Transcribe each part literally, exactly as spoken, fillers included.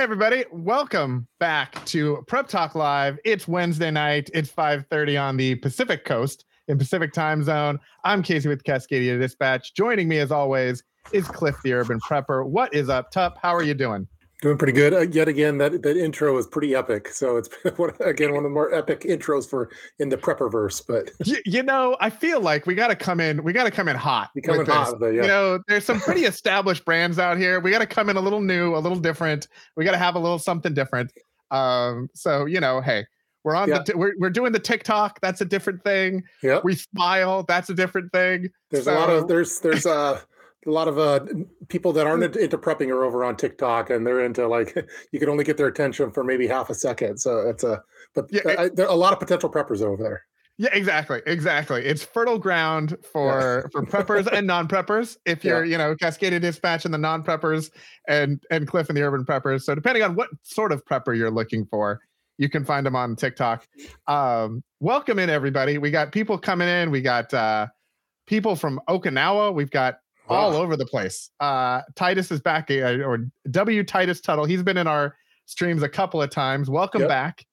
Everybody, welcome back to Prep Talk Live. It's Wednesday night. It's five thirty on the Pacific Coast in Pacific Time Zone. I'm Casey with Cascadia Dispatch. Joining me, as always, is Cliff the Urban Prepper. What is up, Tup? How are you doing? Doing pretty good. Uh, yet again, that, that intro was pretty epic. So it's one, again one of the more epic intros for in the Prepperverse. But you, you know, I feel like we got to come in. We got to come in hot. You, come in hot though, yeah. You know, there's some pretty established brands out here. We got to come in a little new, a little different. We got to have a little something different. Um, so you know, hey, we're on. Yeah. The t- we're we're doing the TikTok. That's a different thing. Yeah. We smile. That's a different thing. There's so. a lot of there's there's a. Uh, A lot of uh, people that aren't into prepping are over on TikTok, and they're into like you can only get their attention for maybe half a second. So that's a but yeah, it, I, there are a lot of potential preppers over there. Yeah, exactly, exactly. It's fertile ground for yeah. for preppers and non-preppers. If you're yeah. you know Cascadia Dispatch and the non-preppers, and and Cliff and the Urban Preppers. So depending on what sort of prepper you're looking for, you can find them on TikTok. Um, welcome in everybody. We got people coming in. We got uh, people from Okinawa. We've got all over the place. Uh, Titus is back, uh, or W. Titus Tuttle. He's been in our streams a couple of times. Welcome yep. back.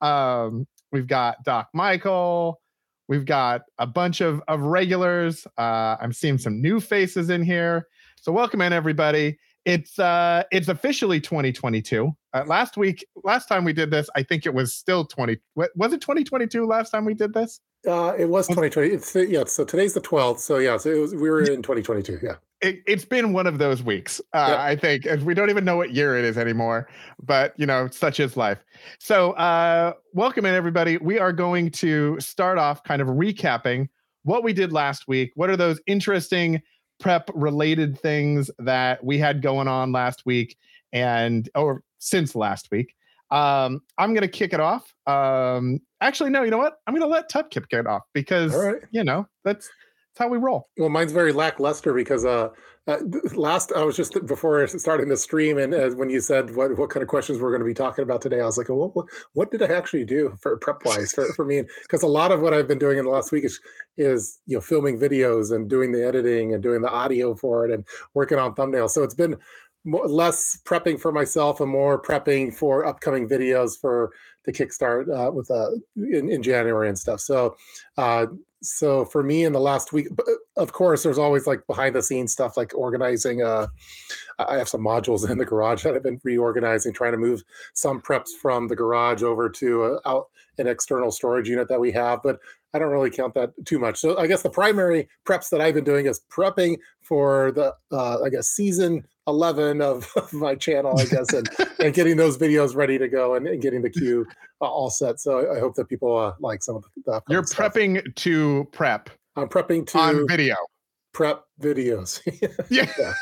Um, we've got Doc Michael. We've got a bunch of, of regulars. Uh, I'm seeing some new faces in here. So welcome in, everybody. It's uh, it's officially twenty twenty-two. Uh, last week, last time we did this, I think it was still twenty. Was it twenty twenty-two last time we did this? Uh, it was twenty twenty. It's, yeah, so today's the twelfth. So yeah, so it was, we were in twenty twenty-two. Yeah, it, it's been one of those weeks. Uh, yeah. I think we don't even know what year it is anymore. But you know, such is life. So uh, welcome in, everybody. We are going to start off kind of recapping what we did last week. What are those interesting prep related things that we had going on last week and or since last week. Um, I'm gonna kick it off. Um, actually, no, you know what? I'm gonna let Tup kick it off because right. you know that's that's how we roll. Well, mine's very lackluster because uh, uh last I was just before starting the stream and uh, when you said what what kind of questions we're going to be talking about today, I was like, well, what what did I actually do for prep wise for, for me? Because a lot of what I've been doing in the last week is is you know filming videos and doing the editing and doing the audio for it and working on thumbnails. So it's been more, less prepping for myself and more prepping for upcoming videos for the Kickstart uh, with uh, in, in January and stuff. So, uh, so for me in the last week, of course, there's always like behind the scenes stuff like organizing. Uh, I have some modules in the garage that I've been reorganizing, trying to move some preps from the garage over to uh, out an external storage unit that we have, but I don't really count that too much. So I guess the primary preps that I've been doing is prepping for the, uh, I guess, season eleven of, of my channel, I guess, and, and getting those videos ready to go and, and getting the queue uh, all set. So I, I hope that people uh, like some of the stuff. You're prepping to prep. I'm prepping to on video. Prep videos. yeah. yeah.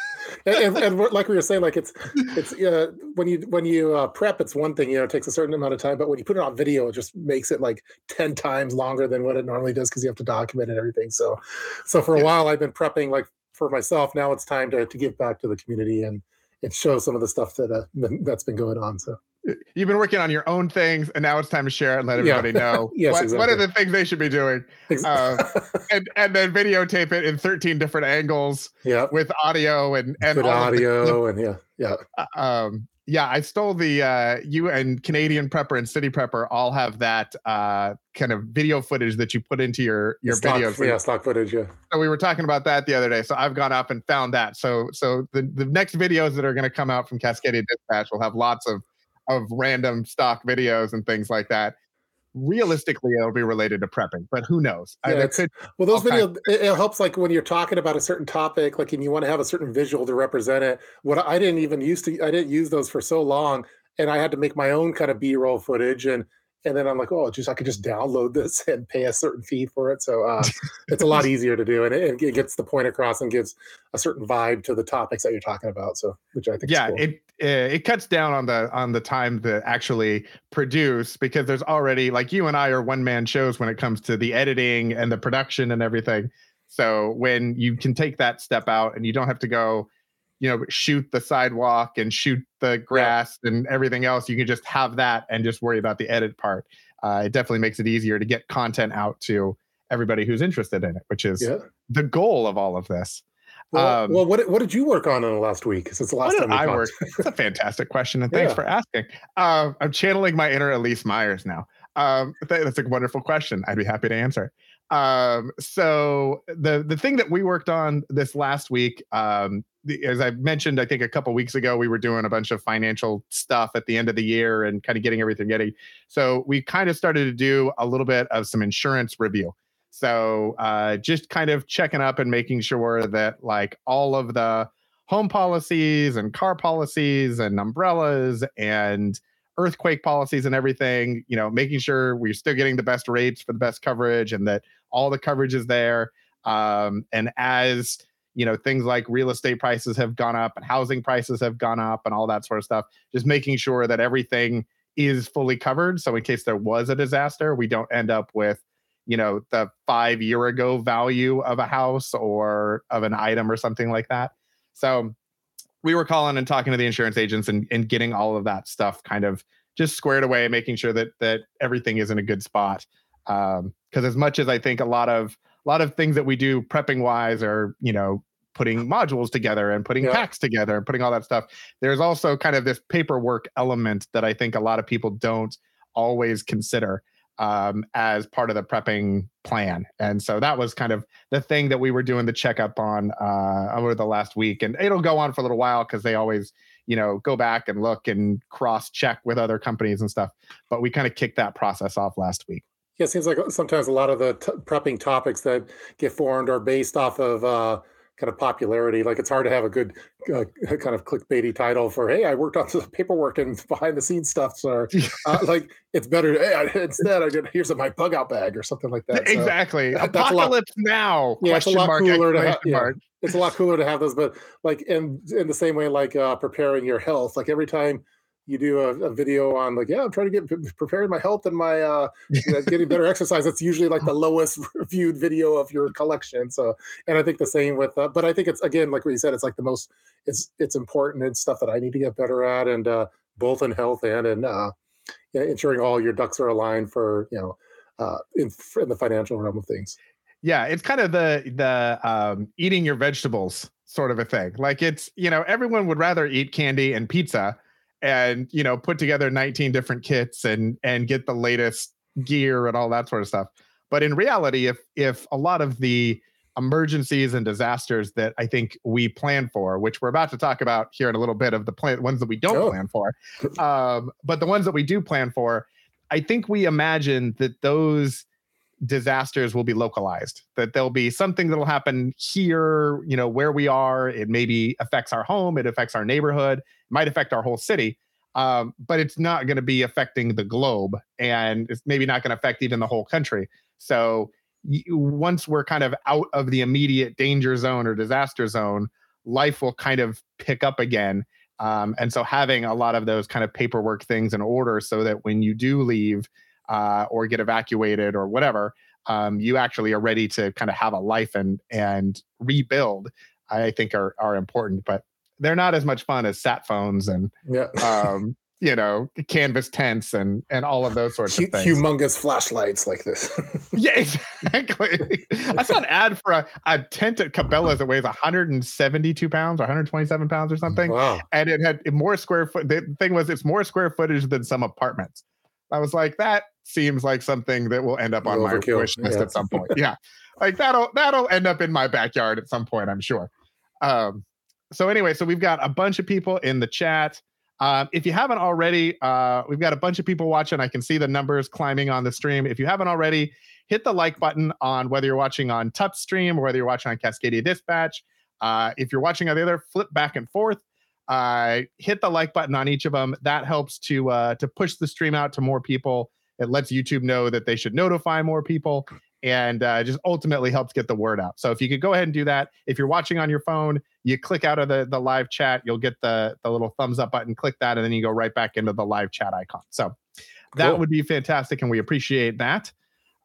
and, and, and like we were saying, like it's it's uh, when you when you uh, prep, it's one thing, you know, it takes a certain amount of time. But when you put it on video, it just makes it like ten times longer than what it normally does because you have to document and everything. So, so for a yeah. while, I've been prepping like for myself. Now it's time to to give back to the community and and show some of the stuff that uh, that's been going on. So. You've been working on your own things, and now it's time to share it and let everybody yeah. know yes, what, exactly. what are the things they should be doing. Exactly. Uh, and, and then videotape it in thirteen different angles yeah. with audio and, and all audio. And yeah, yeah. Uh, um, yeah, I stole the, uh, you and Canadian Prepper and City Prepper all have that uh, kind of video footage that you put into your, your stock, video. Footage. Yeah, stock footage, yeah. So we were talking about that the other day, so I've gone up and found that. So so the, the next videos that are going to come out from Cascadia Dispatch will have lots of of random stock videos and things like that. Realistically, it'll be related to prepping, but who knows? Yeah, I, could, well, those videos, it, it helps like when you're talking about a certain topic, like, and you want to have a certain visual to represent it. What I didn't even used to, I didn't use those for so long, and I had to make my own kind of B-roll footage. And and then I'm like, oh, just I could just download this and pay a certain fee for it. So uh, it's a lot easier to do, and it, it gets the point across and gives a certain vibe to the topics that you're talking about. So, which I think yeah, is cool. it it cuts down on the on the time to actually produce, because there's already, like, you and I are one man shows when it comes to the editing and the production and everything. So when you can take that step out and you don't have to go, you know, shoot the sidewalk and shoot the grass yeah. and everything else, you can just have that and just worry about the edit part. Uh, it definitely makes it easier to get content out to everybody who's interested in it, which is yeah. the goal of all of this. Well, um, well, what what did you work on in the last week? Since the last what time did we I talked? worked. That's a fantastic question, and thanks yeah. for asking. Um, I'm channeling my inner Elise Myers now. Um, that's a wonderful question. I'd be happy to answer. Um, so the the thing that we worked on this last week, um, the, as I mentioned, I think a couple weeks ago, we were doing a bunch of financial stuff at the end of the year and kind of getting everything ready. So we kind of started to do a little bit of some insurance review. So uh, just kind of checking up and making sure that, like, all of the home policies and car policies and umbrellas and earthquake policies and everything, you know, making sure we're still getting the best rates for the best coverage and that all the coverage is there. Um, and as, you know, things like real estate prices have gone up and housing prices have gone up and all that sort of stuff, just making sure that everything is fully covered. So in case there was a disaster, we don't end up with, you know, the five year ago value of a house or of an item or something like that. So we were calling and talking to the insurance agents and, and getting all of that stuff kind of just squared away, making sure that that everything is in a good spot. Um, because as much as I think a lot of a lot of things that we do prepping wise are, you know, putting modules together and putting yeah. packs together and putting all that stuff, there's also kind of this paperwork element that I think a lot of people don't always consider um, as part of the prepping plan. And so that was kind of the thing that we were doing the checkup on, uh, over the last week, and it'll go on for a little while, 'cause they always, you know, go back and look and cross check with other companies and stuff, but we kind of kicked that process off last week. Yeah. It seems like sometimes a lot of the t- prepping topics that get formed are based off of, uh, kind of popularity. Like, it's hard to have a good uh, kind of clickbaity title for, hey, I worked on the paperwork and behind the scenes stuff. So uh, like, it's better, hey, I, instead I did, here's a, my bug out bag or something like that. So exactly. That, Apocalypse lot, now. Yeah, question it's, a lot mark, cooler to ha- yeah, it's a lot cooler to have those, but like in, in the same way, like uh, preparing your health, like every time you do a, a video on, like, yeah, I'm trying to get preparing my health and my uh, you know, getting better exercise. That's usually like the lowest viewed video of your collection. So, and I think the same with, uh, but I think it's, again, like what you said, it's like the most, it's it's important and stuff that I need to get better at, and uh, both in health and in uh, ensuring all your ducks are aligned for, you know, uh, in, in the financial realm of things. Yeah, it's kind of the the um, eating your vegetables sort of a thing. Like, it's, you know, everyone would rather eat candy and pizza and, you know, put together nineteen different kits and and get the latest gear and all that sort of stuff. But in reality, if if a lot of the emergencies and disasters that I think we plan for, which we're about to talk about here in a little bit, of the plan, ones that we don't oh. plan for, um, but the ones that we do plan for, I think we imagine that those disasters will be localized, that there'll be something that'll happen here, you know, where we are. It maybe affects our home, it affects our neighborhood, might affect our whole city, um, but it's not going to be affecting the globe, and it's maybe not going to affect even the whole country. So y- once we're kind of out of the immediate danger zone or disaster zone, life will kind of pick up again. Um, and so having a lot of those kind of paperwork things in order, so that when you do leave, Uh, or get evacuated or whatever, um, you actually are ready to kind of have a life and and rebuild, I think are are important. But they're not as much fun as sat phones and, yeah. um, you know, canvas tents and and all of those sorts H- of things. Humongous flashlights like this. Yeah, exactly. I saw an ad for a, a tent at Cabela's that weighs one hundred seventy-two pounds or one hundred twenty-seven pounds or something. Wow. And it had more square foot. The thing was, it's more square footage than some apartments. I was like, that seems like something that will end up on my wish list yeah. at some point. Yeah. Like that'll, that'll end up in my backyard at some point, I'm sure. Um, so anyway, so we've got a bunch of people in the chat. Um, if you haven't already, uh, we've got a bunch of people watching. I can see the numbers climbing on the stream. If you haven't already, hit the like button on whether you're watching on T U P stream or whether you're watching on Cascadia Dispatch. Uh, if you're watching on the other, flip back and forth. Uh, hit the like button on each of them. That helps to uh, to push the stream out to more people. It lets YouTube know that they should notify more people. and uh, just ultimately helps get the word out. So if you could go ahead and do that, if you're watching on your phone, you click out of the, the live chat, you'll get the, the little thumbs up button, click that, and then you go right back into the live chat icon. So that cool. would be fantastic, and we appreciate that.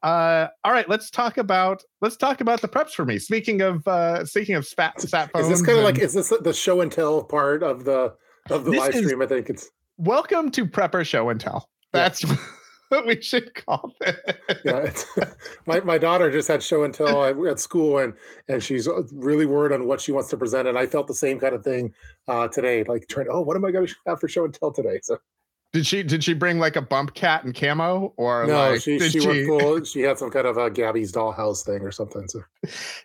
Uh, all right, let's talk about let's talk about the preps for me. Speaking of uh, speaking of spat, spat phones, is this kind of like is this the show and tell part of the of the live stream? I think it's welcome to Prepper Show and Tell. That's yeah. what we should call it. Yeah, it's, my my daughter just had show and tell at school, and and she's really worried on what she wants to present. And I felt the same kind of thing uh, today. Like, turn oh, what am I going to have for show and tell today? So. Did she did she bring like a bump cat and camo or no? Like, she she, she... went cool. She had some kind of a Gabby's dollhouse thing or something. So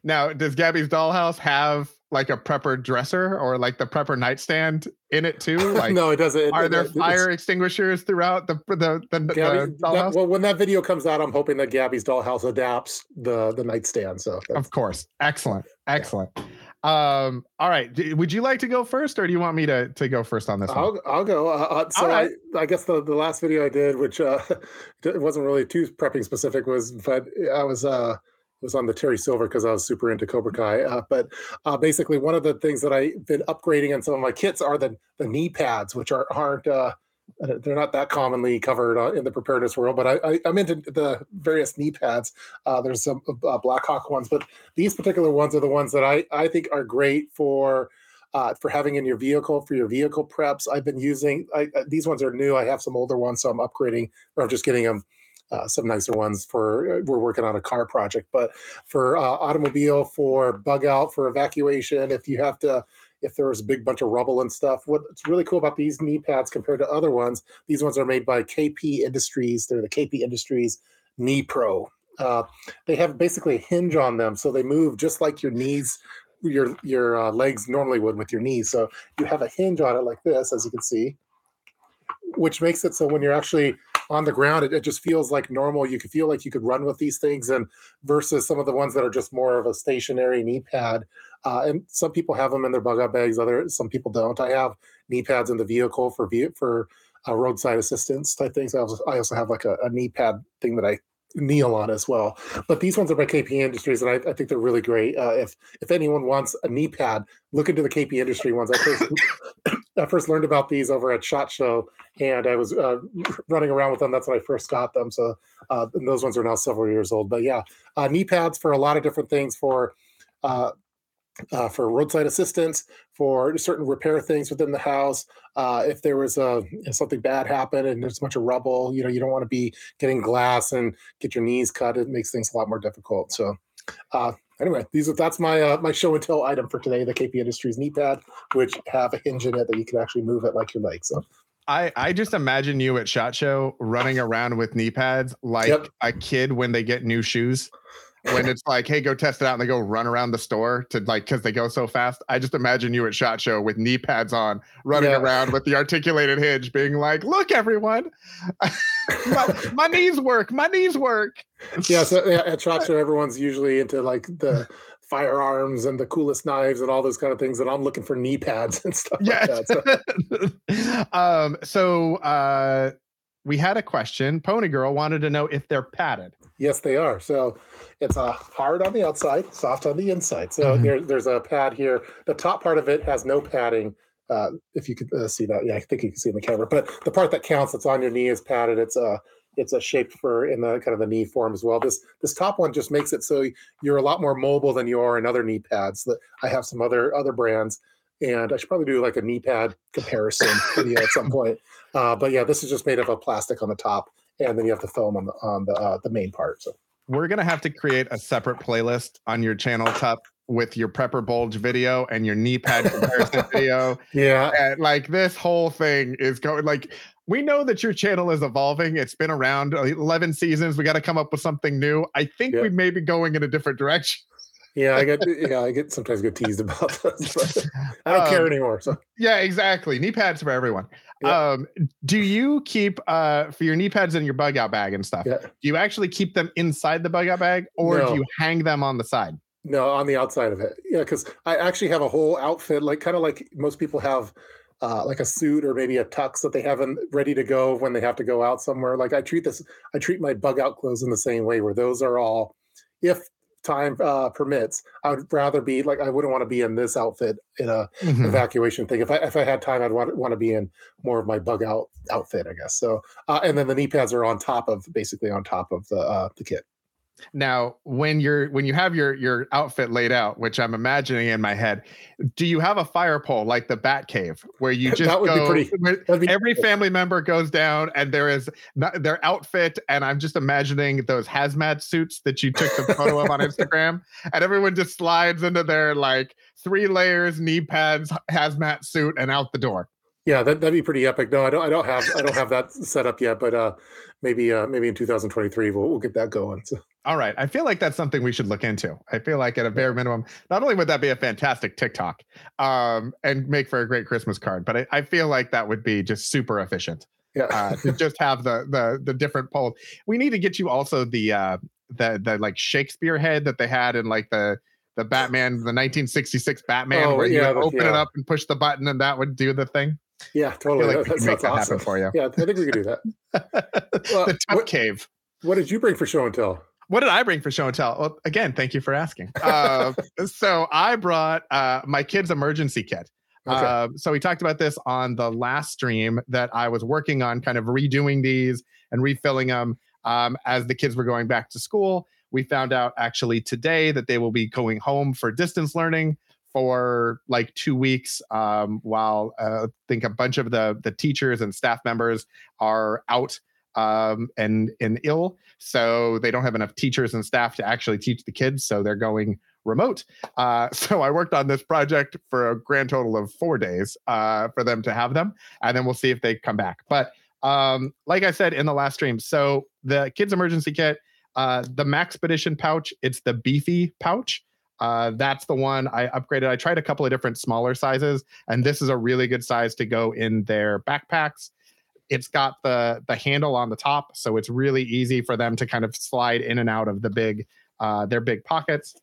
now, does Gabby's dollhouse have like a prepper dresser or like the prepper nightstand in it too? Like, no, it doesn't. Are it, there it, fire it's... extinguishers throughout the the, the, the dollhouse? That, well, when that video comes out, I'm hoping that Gabby's dollhouse adapts the the nightstand. So that's... of course, excellent, excellent. Yeah. Um, all right. Would you like to go first, or do you want me to, to go first on this I'll, one? I'll go. Uh, so right. I, I guess the, the last video I did, which uh, it wasn't really too prepping specific, was but I was uh was on the Terry Silver because I was super into Cobra Kai. Uh, but uh, basically, one of the things that I've been upgrading on some of my kits are the the knee pads, which are aren't uh they're not that commonly covered uh, in the preparedness world, but I, I, I'm into the various knee pads. Uh, there's some uh, Blackhawk ones, but these particular ones are the ones that I, I think are great for uh, for having in your vehicle, for your vehicle preps. I've been using, I, these ones are new. I have some older ones, so I'm upgrading, or I'm just getting them uh, some nicer ones for, uh, we're working on a car project, but for uh, automobile, for bug out, for evacuation, if you have to, if there was a big bunch of rubble and stuff. What's really cool about these knee pads compared to other ones, these ones are made by K P Industries. They're the K P Industries Knee Pro. Uh, they have basically a hinge on them, so they move just like your knees, your your uh, legs normally would with your knees. So you have a hinge on it like this, as you can see, which makes it so when you're actually on the ground, it, it just feels like normal. You could feel like you could run with these things, and versus some of the ones that are just more of a stationary knee pad. Uh, and some people have them in their bug out bags. Other some people don't. I have knee pads in the vehicle for for uh, roadside assistance type things. I also, I also have like a, a knee pad thing that I kneel on as well. But these ones are by K P Industries, and I, I think they're really great. Uh, if if anyone wants a knee pad, look into the K P Industry ones. I first, I first learned about these over at SHOT Show, and I was uh, running around with them. That's when I first got them. So uh, and those ones are now several years old. But yeah, uh, knee pads for a lot of different things for. Uh, Uh, for roadside assistance, for certain repair things within the house. Uh, if there was a if something bad happened and there's a bunch of rubble, you know, you don't want to be getting glass and get your knees cut. It makes things a lot more difficult. So, uh, anyway, these are, that's my uh, my show and tell item for today. The K P Industries knee pad, which have a hinge in it that you can actually move it like your leg. So. I, I just imagine you at SHOT Show running around with knee pads like yep. a kid when they get new shoes. When it's like, hey, go test it out, and they go run around the store to like because they go so fast. I just imagine you at SHOT Show with knee pads on, running yeah. around with the articulated hinge, being like, "Look, everyone, my, my knees work. My knees work." Yeah, so at SHOT Show, everyone's usually into like the firearms and the coolest knives and all those kind of things, and I'm looking for knee pads and stuff. Yeah. Like that, so. um. So. uh We had a question. Pony Girl wanted to know if they're padded. Yes, they are. So it's uh, hard on the outside, soft on the inside. So mm-hmm. there, there's a pad here. The top part of it has no padding. Uh, if you could uh, see that. Yeah, I think you can see in the camera. But the part that counts that's on your knee is padded. It's a, uh, it's a shaped for in the kind of the knee form as well. This this top one just makes it so you're a lot more mobile than you are in other knee pads. I have some other other brands. And I should probably do like a knee pad comparison video at some point. Uh, but yeah, this is just made of a plastic on the top, and then you have the foam on the on the uh, the main part. So we're gonna have to create a separate playlist on your channel, Tup, with your prepper bulge video and your knee pad comparison video. Yeah, and like this whole thing is going like. We know that your channel is evolving. It's been around eleven seasons. We got to come up with something new. I think yeah. we may be going in a different direction. Yeah, I get yeah, I get sometimes get teased about this, but I don't um, care anymore. So yeah, exactly. Knee pads for everyone. Yeah. Um, do you keep uh for your knee pads in your bug out bag and stuff? Yeah. Do you actually keep them inside the bug out bag, or no. do you hang them on the side? No, on the outside of it. Yeah, because I actually have a whole outfit, like kind of like most people have. Uh, like a suit or maybe a tux that they have in, ready to go when they have to go out somewhere. Like I treat this, I treat my bug out clothes in the same way, where those are all if time uh, permits. I would rather be like, I wouldn't want to be in this outfit in a mm-hmm. evacuation thing. If I if I had time, I'd want, want to be in more of my bug out outfit, I guess. So, uh, and then the knee pads are on top of basically on top of the uh, the kit. Now, when you're when you have your your outfit laid out, which I'm imagining in my head, do you have a fire pole like the Batcave, where you just that would go, be pretty, be every cool. family member goes down and there is not, their outfit, and I'm just imagining those hazmat suits that you took the photo of on Instagram, and everyone just slides into their like three layers, knee pads, hazmat suit, and out the door. Yeah, that, that'd be pretty epic. No, I don't. I don't have. I don't have that set up yet. But uh, maybe, uh, maybe in two thousand twenty-three, we'll we'll get that going. So. All right, I feel like that's something we should look into. I feel like at a bare minimum, not only would that be a fantastic TikTok, um, and make for a great Christmas card, but I, I feel like that would be just super efficient. Yeah, uh, to just have the the the different polls. We need to get you also the uh, the the like Shakespeare head that they had in like the. The Batman, the nineteen sixty-six Batman, oh, where you yeah, would open yeah. it up and push the button and that would do the thing. Yeah, totally. I feel like we can make that awesome. Happen for you. Yeah, I think we can do that. Well, the Tub Cave. What did you bring for show and tell? What did I bring for show and tell? Well, again, thank you for asking. Uh, so I brought uh, my kid's emergency kit. Okay. Uh, so we talked about this on the last stream that I was working on, kind of redoing these and refilling them um, as the kids were going back to school. We found out actually today that they will be going home for distance learning for like two weeks um, while uh, I think a bunch of the, the teachers and staff members are out um, and, and ill. So they don't have enough teachers and staff to actually teach the kids. So they're going remote. Uh, so I worked on this project for a grand total of four days uh, for them to have them. And then we'll see if they come back. But um, like I said in the last stream, so the kids emergency kit, Uh, the Maxpedition pouch, it's the beefy pouch. Uh, that's the one I upgraded. I tried a couple of different smaller sizes, and this is a really good size to go in their backpacks. It's got the the handle on the top, so it's really easy for them to kind of slide in and out of the big uh, their big pockets.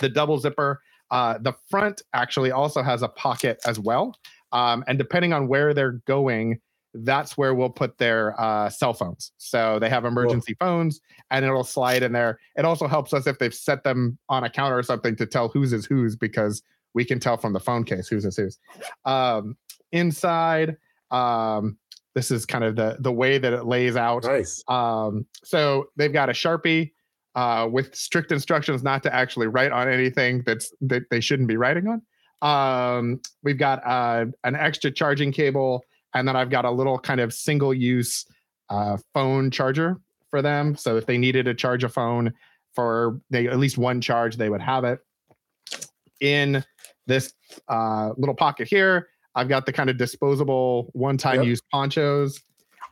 The double zipper. Uh, the front actually also has a pocket as well. Um, and depending on where they're going, that's where we'll put their uh, cell phones. So they have emergency Whoa. phones and it'll slide in there. It also helps us if they've set them on a counter or something to tell whose is whose, because we can tell from the phone case whose is whose. Um, inside, um, this is kind of the, the way that it lays out. Nice. Um, so they've got a Sharpie uh, with strict instructions not to actually write on anything that's that they shouldn't be writing on. Um, we've got uh, an extra charging cable. And then I've got a little kind of single-use uh, phone charger for them. So if they needed to charge a phone for they, at least one charge, they would have it. In this uh, little pocket here, I've got the kind of disposable one-time-use yep. ponchos.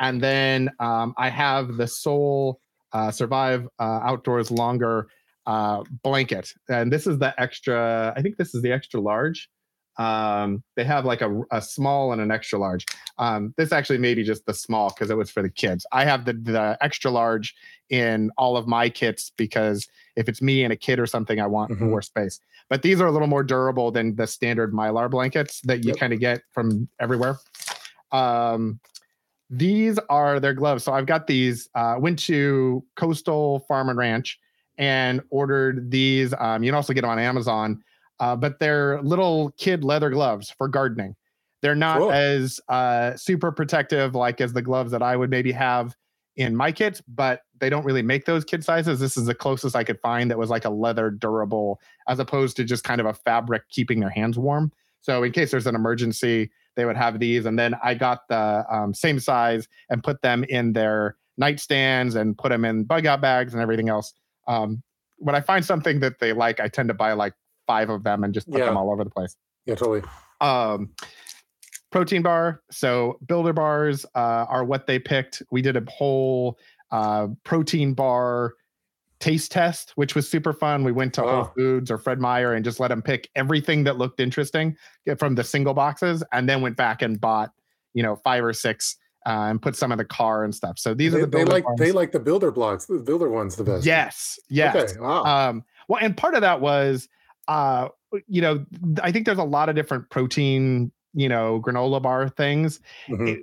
And then um, I have the Soul uh, Survive uh, Outdoors Longer uh, blanket. And this is the extra, I think this is the extra large. Um, they have like a, a small and an extra large. Um, this actually maybe just the small because it was for the kids. I have the, the extra large in all of my kits because if it's me and a kid or something, I want mm-hmm. more space. But these are a little more durable than the standard Mylar blankets that you yep. kind of get from everywhere. Um, these are their gloves. So I've got these. I uh, went to Coastal Farm and Ranch and ordered these. Um, you can also get them on Amazon. Uh, but they're little kid leather gloves for gardening. They're not cool. as uh, super protective like as the gloves that I would maybe have in my kit, but they don't really make those kid sizes. This is the closest I could find that was like a leather durable as opposed to just kind of a fabric keeping their hands warm. So in case there's an emergency, they would have these. And then I got the um, same size and put them in their nightstands and put them in bug out bags and everything else. Um, when I find something that they like, I tend to buy like five of them and just put yeah. them all over the place. Yeah, totally. Um, protein bar. So Builder bars uh, are what they picked. We did a whole uh, protein bar taste test, which was super fun. We went to wow. Whole Foods or Fred Meyer and just let them pick everything that looked interesting from the single boxes and then went back and bought, you know, five or six Uh, and put some in the car and stuff. So these they, are the builder they like ones. They like the builder blocks, the builder ones the best. Yes, yes. Okay, wow. Um, well, and part of that was uh you know I think there's a lot of different protein you know granola bar things. Mm-hmm. it,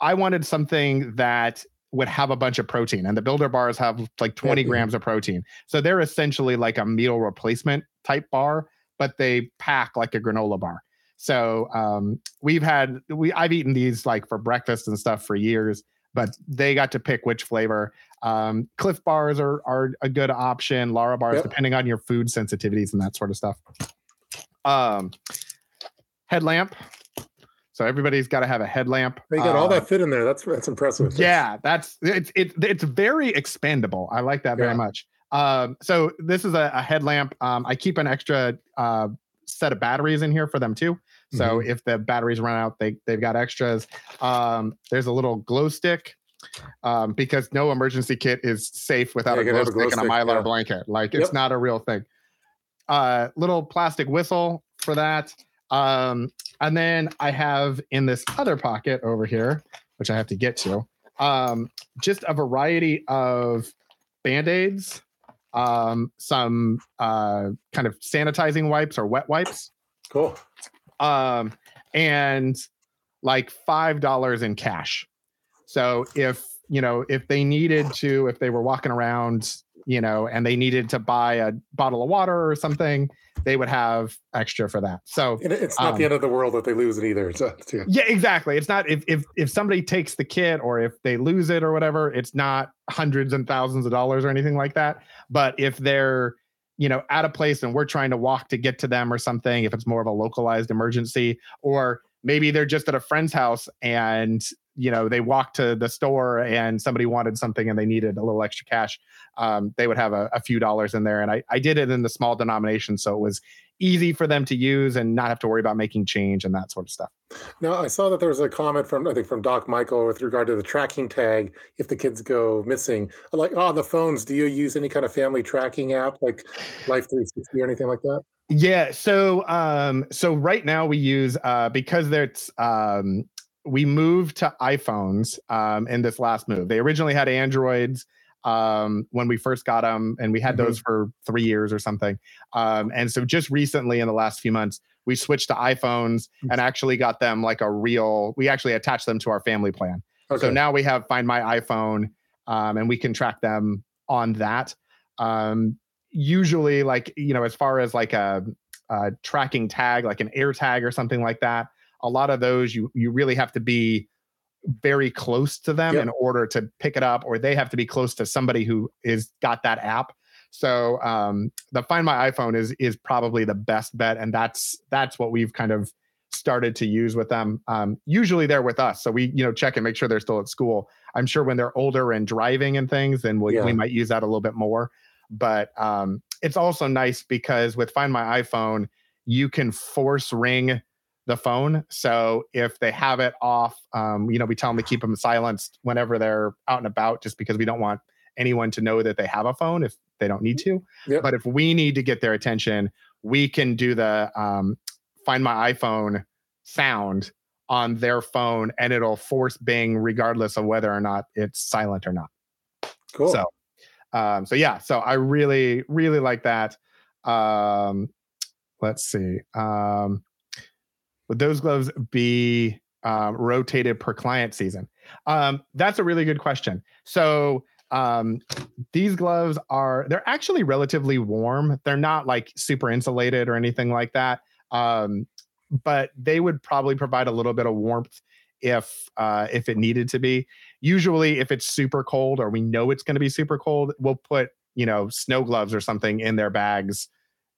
I wanted something that would have a bunch of protein, and the Builder bars have like twenty grams of protein. So they're essentially like a meal replacement type bar, but they pack like a granola bar. So um, we've had, we I've eaten these like for breakfast and stuff for years, but they got to pick which flavor. Um, Cliff bars are are a good option. Lara bars, yep. depending on your food sensitivities and that sort of stuff. Um, headlamp. So everybody's got to have a headlamp. They got uh, all that fit in there. That's that's impressive. Yeah, that's it's it, it's very expandable. I like that yeah. very much. Um, so this is a, a headlamp. Um, I keep an extra uh, set of batteries in here for them too. So mm-hmm. if the batteries run out, they they've got extras. Um, there's a little glow stick um, because no emergency kit is safe without yeah, a, glow a glow stick and stick, a Mylar yeah. blanket. Like yep. it's not a real thing. Uh, little plastic whistle for that. Um, and then I have in this other pocket over here, which I have to get to, um, just a variety of Band-Aids, um, some uh, kind of sanitizing wipes or wet wipes. Cool. Um, and like five dollars in cash. So if, you know, if they needed to, if they were walking around, you know, and they needed to buy a bottle of water or something, they would have extra for that. So and it's not um, the end of the world that they lose it either. So, yeah. yeah, exactly. It's not if if if somebody takes the kit or if they lose it or whatever, it's not hundreds and thousands of dollars or anything like that. But if they're, you know, at a place and we're trying to walk to get to them or something, if it's more of a localized emergency, or maybe they're just at a friend's house and, you know, they walked to the store and somebody wanted something and they needed a little extra cash, um, they would have a, a few dollars in there. And I, I did it in the small denomination, so it was easy for them to use and not have to worry about making change and that sort of stuff. Now, I saw that there was a comment from, I think, from Doc Michael with regard to the tracking tag if the kids go missing. Like, oh, the phones, do you use any kind of family tracking app like Life three sixty or anything like that? Yeah, so um, so right now we use, uh, because there's... Um, we moved to iPhones um, in this last move. They originally had Androids um, when we first got them, and we had mm-hmm. those for three years or something. Um, and so just recently in the last few months, we switched to iPhones mm-hmm. and actually got them like a real, we actually attached them to our family plan. Okay. So now we have Find My iPhone um, and we can track them on that. Um, usually like, you know, as far as like a, a tracking tag, like an air tag or something like that, a lot of those, you you really have to be very close to them yep. in order to pick it up, or they have to be close to somebody who is got that app. So um, the Find My iPhone is is probably the best bet, and that's that's what we've kind of started to use with them. Um, usually they're with us, so we you know check and make sure they're still at school. I'm sure when they're older and driving and things, then we'll, yeah. we might use that a little bit more. But um, it's also nice because with Find My iPhone, you can force ring the phone. So if they have it off, um, you know, we tell them to keep them silenced whenever they're out and about, just because we don't want anyone to know that they have a phone if they don't need to. Yep. But if we need to get their attention, we can do the um, Find My iPhone sound on their phone, and it'll force Bing regardless of whether or not it's silent or not. Cool. So, um, so yeah, so I really, really like that. Um, let's see. Um, Would those gloves be um, rotated per client season? Um, that's a really good question. So um, these gloves are, they're actually relatively warm. They're not like super insulated or anything like that. Um, but they would probably provide a little bit of warmth if uh, if it needed to be. Usually if it's super cold or we know it's going to be super cold, we'll put, you know, snow gloves or something in their bags,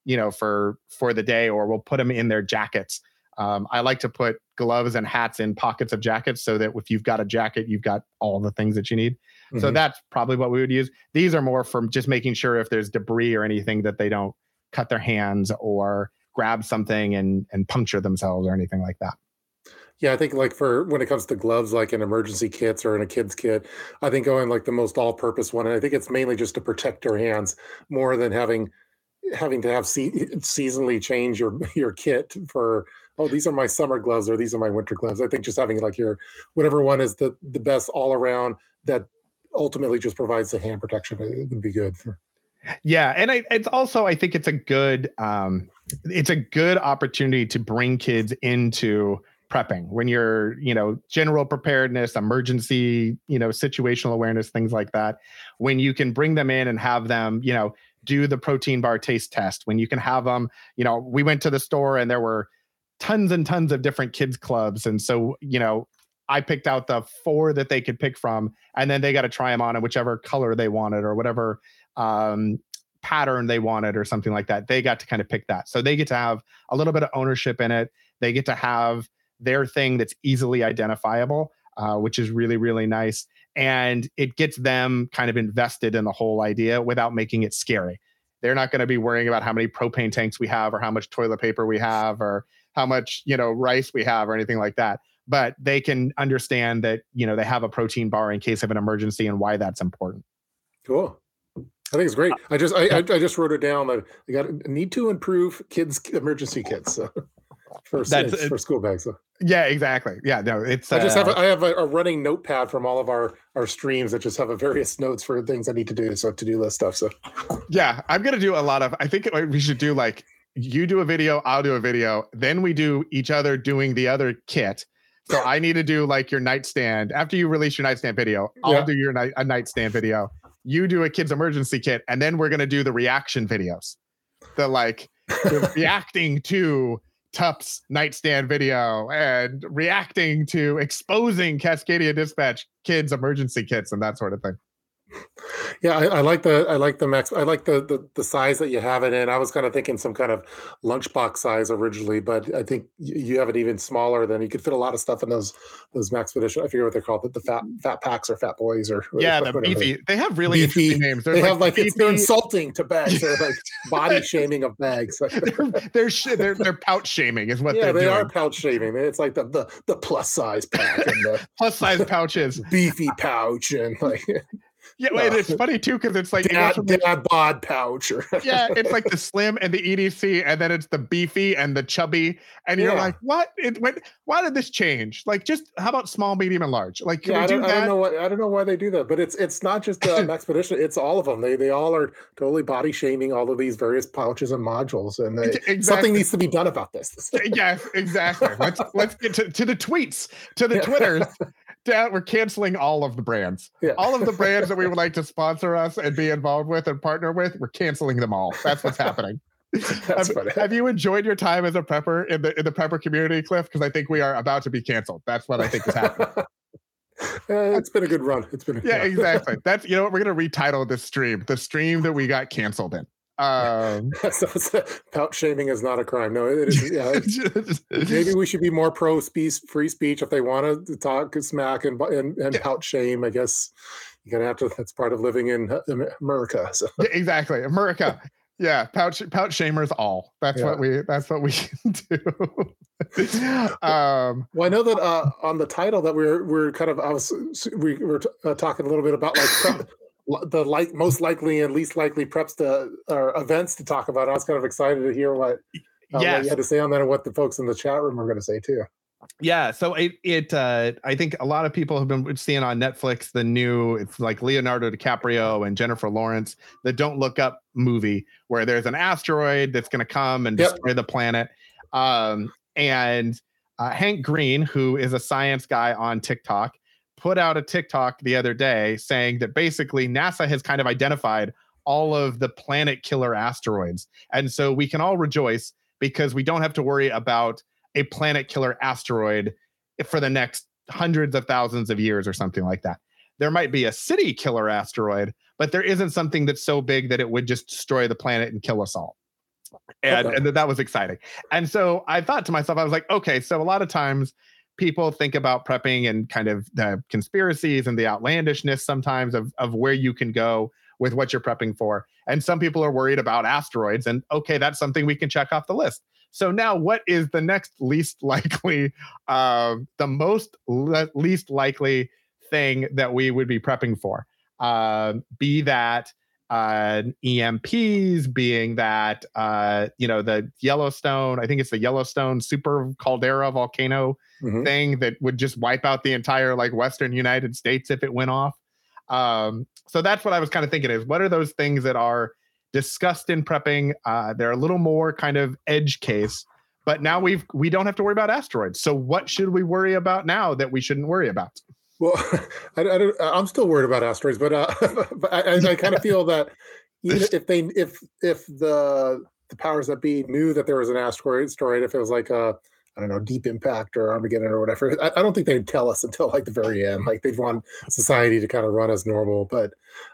you know, for for the day, or we'll put them in their jackets. Um, I like to put gloves and hats in pockets of jackets so that if you've got a jacket, you've got all the things that you need. Mm-hmm. So that's probably what we would use. These are more from just making sure if there's debris or anything that they don't cut their hands or grab something and, and puncture themselves or anything like that. Yeah, I think like for when it comes to gloves, like in emergency kits or in a kid's kit, I think going like the most all-purpose one, and I think it's mainly just to protect your hands more than having having to have se- seasonally change your, your kit for... oh, these are my summer gloves or these are my winter gloves. I think just having like your whatever one is the, the best all around that ultimately just provides the hand protection. It would be good. Yeah. And I, it's also, I think it's a good, um, it's a good opportunity to bring kids into prepping, when you're, you know, general preparedness, emergency, you know, situational awareness, things like that. When you can bring them in and have them, you know, do the protein bar taste test, when you can have them, you know, we went to the store and there were tons and tons of different kids clubs. And so, you know, I picked out the four that they could pick from, and then they got to try them on in whichever color they wanted or whatever um, pattern they wanted or something like that. They got to kind of pick that. So they get to have a little bit of ownership in it. They get to have their thing that's easily identifiable, uh, which is really, really nice. And it gets them kind of invested in the whole idea without making it scary. They're not going to be worrying about how many propane tanks we have or how much toilet paper we have or how much, you know, rice we have or anything like that. But they can understand that, you know, they have a protein bar in case of an emergency and why that's important. Cool. I think it's great. I just I, I, I just wrote it down. I got need to improve kids emergency kits so, for that's, for school bags. So. Yeah, exactly. Yeah, no, it's. I just uh, have a, I have a, a running notepad from all of our our streams that just have a various notes for things I need to do. So to do list stuff. So yeah, I'm gonna do a lot of. I think we should do like you do a video, I'll do a video, then we do each other doing the other kit. So I need to do like your nightstand. After you release your nightstand video, I'll yeah. do your night a nightstand video. You do a kid's emergency kit, and then we're gonna do the reaction videos. The like the reacting to Tup's nightstand video and reacting to exposing Cascadia Dispatch kids emergency kits and that sort of thing. Yeah, I, I like the I like the max I like the, the the size that you have it in. I was kind of thinking some kind of lunchbox size originally, but I think you have it even smaller than you could fit a lot of stuff in those those Maxpedition. I forget what they're called, the, the fat fat packs or fat boys or yeah, whatever. The beefy. They have really beefy. Interesting names. They're they like have like it's, they're insulting to bags. They're like body shaming of bags. they're, they're they're they're pouch shaming is what yeah, they're they doing. Are pouch shaming. It's like the the, the plus size pack and the plus size pouches, beefy pouch and like. Yeah, no. And it's funny too because it's like dad, you know, dad bod pouch. Or yeah, it's like the slim and the E D C, and then it's the beefy and the chubby, and you're yeah. like, what? It went. Why did this change? Like, just how about small, medium, and large? Like, can yeah, we I, do don't, that? I don't know what I don't know why they do that, but it's it's not just uh, Maxpedition. It's all of them. They they all are totally body shaming all of these various pouches and modules, and they, exactly. something needs to be done about this. Yeah, exactly. Let's let's get to, to the tweets, to the Twitters. Down, we're canceling all of the brands. Yeah. All of the brands that we would like to sponsor us and be involved with and partner with, we're canceling them all. That's what's happening. That's have, have you enjoyed your time as a prepper in the in the prepper community, Cliff? Because I think we are about to be canceled. That's what I think is happening. Uh, it's been a good run. It's been a good yeah, run. Exactly. That's you know what we're gonna retitle this stream, the stream that we got canceled in. Um, so, so, pouch shaming is not a crime. No, it is. Yeah, maybe we should be more pro speech, free speech. If they want to talk smack and and, and yeah. pouch shame, I guess you're gonna have to. That's part of living in America. So. Yeah, exactly, America. Yeah, pouch pouch shamers all. That's yeah. what we. That's what we can do. um, well, I know that uh, on the title that we're we're kind of I was we were t- uh, talking a little bit about like. the like most likely and least likely preps to or events to talk about. I was kind of excited to hear what, uh, yes. what you had to say on that and what the folks in the chat room are going to say too. Yeah. So it, it uh, I think a lot of people have been seeing on Netflix, the new, it's like Leonardo DiCaprio and Jennifer Lawrence, the Don't Look Up movie where there's an asteroid that's going to come and yep. destroy the planet. Um, and uh, Hank Green, who is a science guy on TikTok, put out a TikTok the other day saying that basically NASA has kind of identified all of the planet killer asteroids. And so we can all rejoice because we don't have to worry about a planet killer asteroid for the next hundreds of thousands of years or something like that. There might be a city killer asteroid, but there isn't something that's so big that it would just destroy the planet and kill us all. And, okay. and that was exciting. And so I thought to myself, I was like, okay, so a lot of times people think about prepping and kind of the conspiracies and the outlandishness sometimes of, of where you can go with what you're prepping for. And some people are worried about asteroids and okay, that's something we can check off the list. So now what is the next least likely, uh, the most le- least likely thing that we would be prepping for? Uh, be that uh, E M Ps, being that, uh, you know, the Yellowstone, I think it's the Yellowstone super caldera volcano mm-hmm. thing that would just wipe out the entire like Western United States if it went off. Um, so that's what I was kind of thinking is what are those things that are discussed in prepping? Uh, they're a little more kind of edge case, But now we've we don't have to worry about asteroids. So what should we worry about now that we shouldn't worry about? Well, I, I don't, I'm still worried about asteroids, but uh, but I, I kind of feel that if they if if the the powers that be knew that there was an asteroid, if it was like a I don't know, Deep Impact or Armageddon or whatever, I, I don't think they'd tell us until like the very end. Like they'd want society to kind of run as normal, but.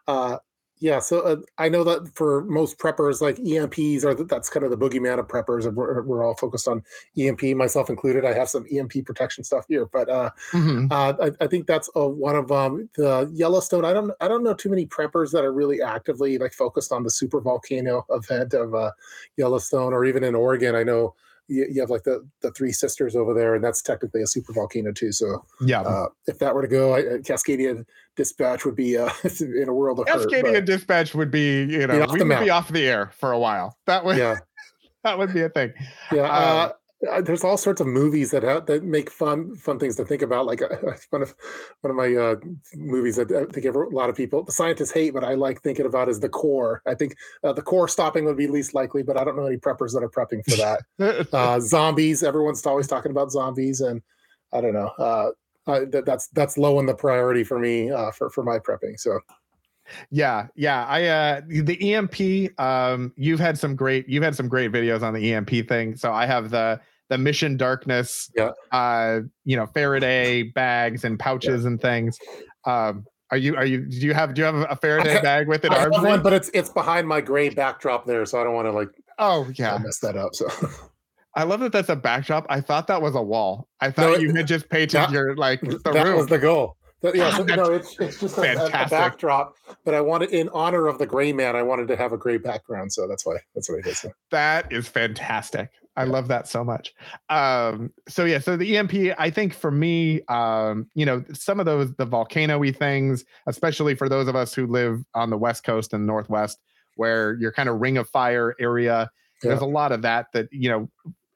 Uh, Yeah, so uh, I know that for most preppers, like E M Ps are the, that's kind of the boogeyman of preppers, and we're, we're all focused on E M P, myself included. I have some E M P protection stuff here, but uh, mm-hmm. uh, I, I think that's a, one of um, the Yellowstone. I don't I don't know too many preppers that are really actively like focused on the super volcano event of uh, Yellowstone, or even in Oregon. I know you, you have like the the Three Sisters over there, and that's technically a super volcano too. So yeah, uh, if that were to go, I, Cascadia Dispatch would be uh, in a world of Cascadia hurt, Dispatch would be, you know, we would map. Be off the air for a while. That would, yeah. That would be a thing. Yeah, uh, uh, there's all sorts of movies that have, that make fun fun things to think about. Like uh, one of one of my uh, movies that I think ever, a lot of people, the scientists hate, but I like thinking about is The Core. I think uh, The Core stopping would be least likely, but I don't know any preppers that are prepping for that. uh, zombies, everyone's always talking about zombies, and I don't know. Uh, Uh, that, that's that's low on the priority for me uh, for for my prepping. So, yeah, yeah. I uh, the E M P. Um, you've had some great you've had some great videos on the E M P thing. So I have the the Mission Darkness. Yeah. Uh, you know, Faraday bags and pouches yeah. and things. Um, are you are you do you have do you have a Faraday I, bag with it? I have one, but it's it's behind my gray backdrop there, so I don't want to like oh yeah mess that up. So. I love that that's a backdrop. I thought that was a wall. I thought no, it, you had just painted that, your, like, the that room. That was the goal. That, yeah, so, no, it's, it's just a, a backdrop, but I wanted, in honor of the gray man, I wanted to have a gray background, so that's why, that's what I did. So. That is fantastic. I yeah. love that so much. Um, so, yeah, so the E M P, I think for me, um, you know, some of those, the volcano-y things, especially for those of us who live on the West Coast and Northwest, where your kind of ring of fire area, yeah. there's a lot of that that, you know,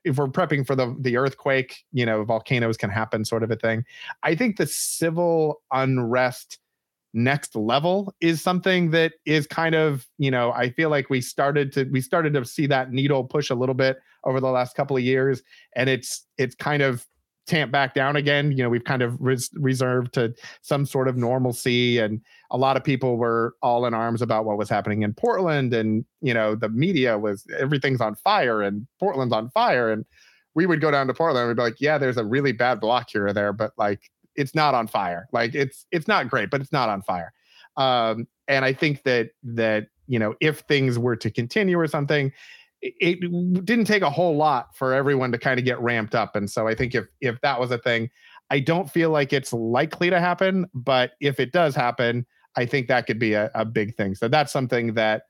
if we're prepping for the, the earthquake, you know, volcanoes can happen sort of a thing. I think the civil unrest next level is something that is kind of, you know, I feel like we started to, we started to see that needle push a little bit over the last couple of years. And it's, it's kind of tamped back down again. You know, we've kind of res- reserved to some sort of normalcy. And a lot of people were all in arms about what was happening in Portland. And, you know, the media was, everything's on fire and Portland's on fire. And we would go down to Portland and we'd be like, yeah, there's a really bad block here or there, but like, it's not on fire. Like it's, it's not great, but it's not on fire. Um, and I think that, that, you know, if things were to continue or something, it didn't take a whole lot for everyone to kind of get ramped up. And so I think if, if that was a thing, I don't feel like it's likely to happen, but if it does happen, I think that could be a, a big thing. So that's something that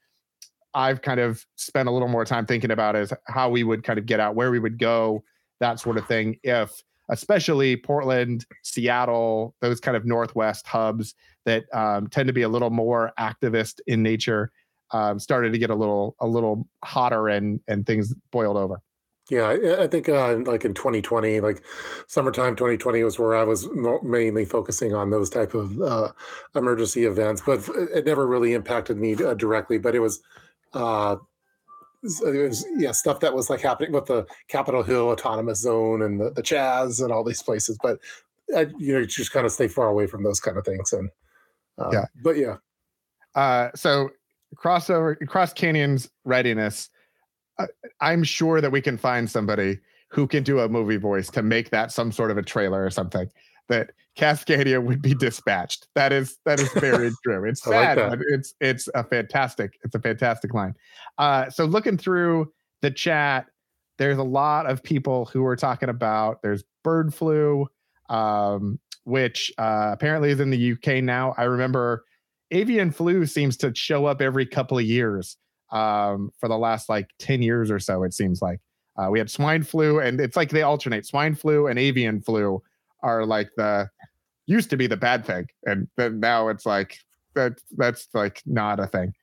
I've kind of spent a little more time thinking about is how we would kind of get out, where we would go, that sort of thing. If especially Portland, Seattle, those kind of Northwest hubs that um, tend to be a little more activist in nature, Um, started to get a little a little hotter and and things boiled over. Yeah, I, I think uh, like in twenty twenty, like summertime twenty twenty was where I was mo- mainly focusing on those type of uh, emergency events, but it never really impacted me uh, directly. But it was, uh, it was yeah stuff that was like happening with the Capitol Hill Autonomous Zone and the, the Chaz and all these places. But I, you know, just kind of stay far away from those kind of things. And uh, yeah, but yeah, uh, so. Crossover Cross Canyons readiness. Uh, I'm sure that we can find somebody who can do a movie voice to make that some sort of a trailer or something. That Cascadia would be dispatched. That is that is very true. It's sad. Like but it's it's a fantastic it's a fantastic line. Uh, so looking through the chat, there's a lot of people who are talking about there's bird flu, um, which uh, apparently is in the U K now. I remember. Avian flu seems to show up every couple of years um, for the last like ten years or so, it seems like. Uh, we had swine flu, and it's like they alternate. Swine flu and avian flu are like the, used to be the bad thing. And then now it's like, that that's like not a thing.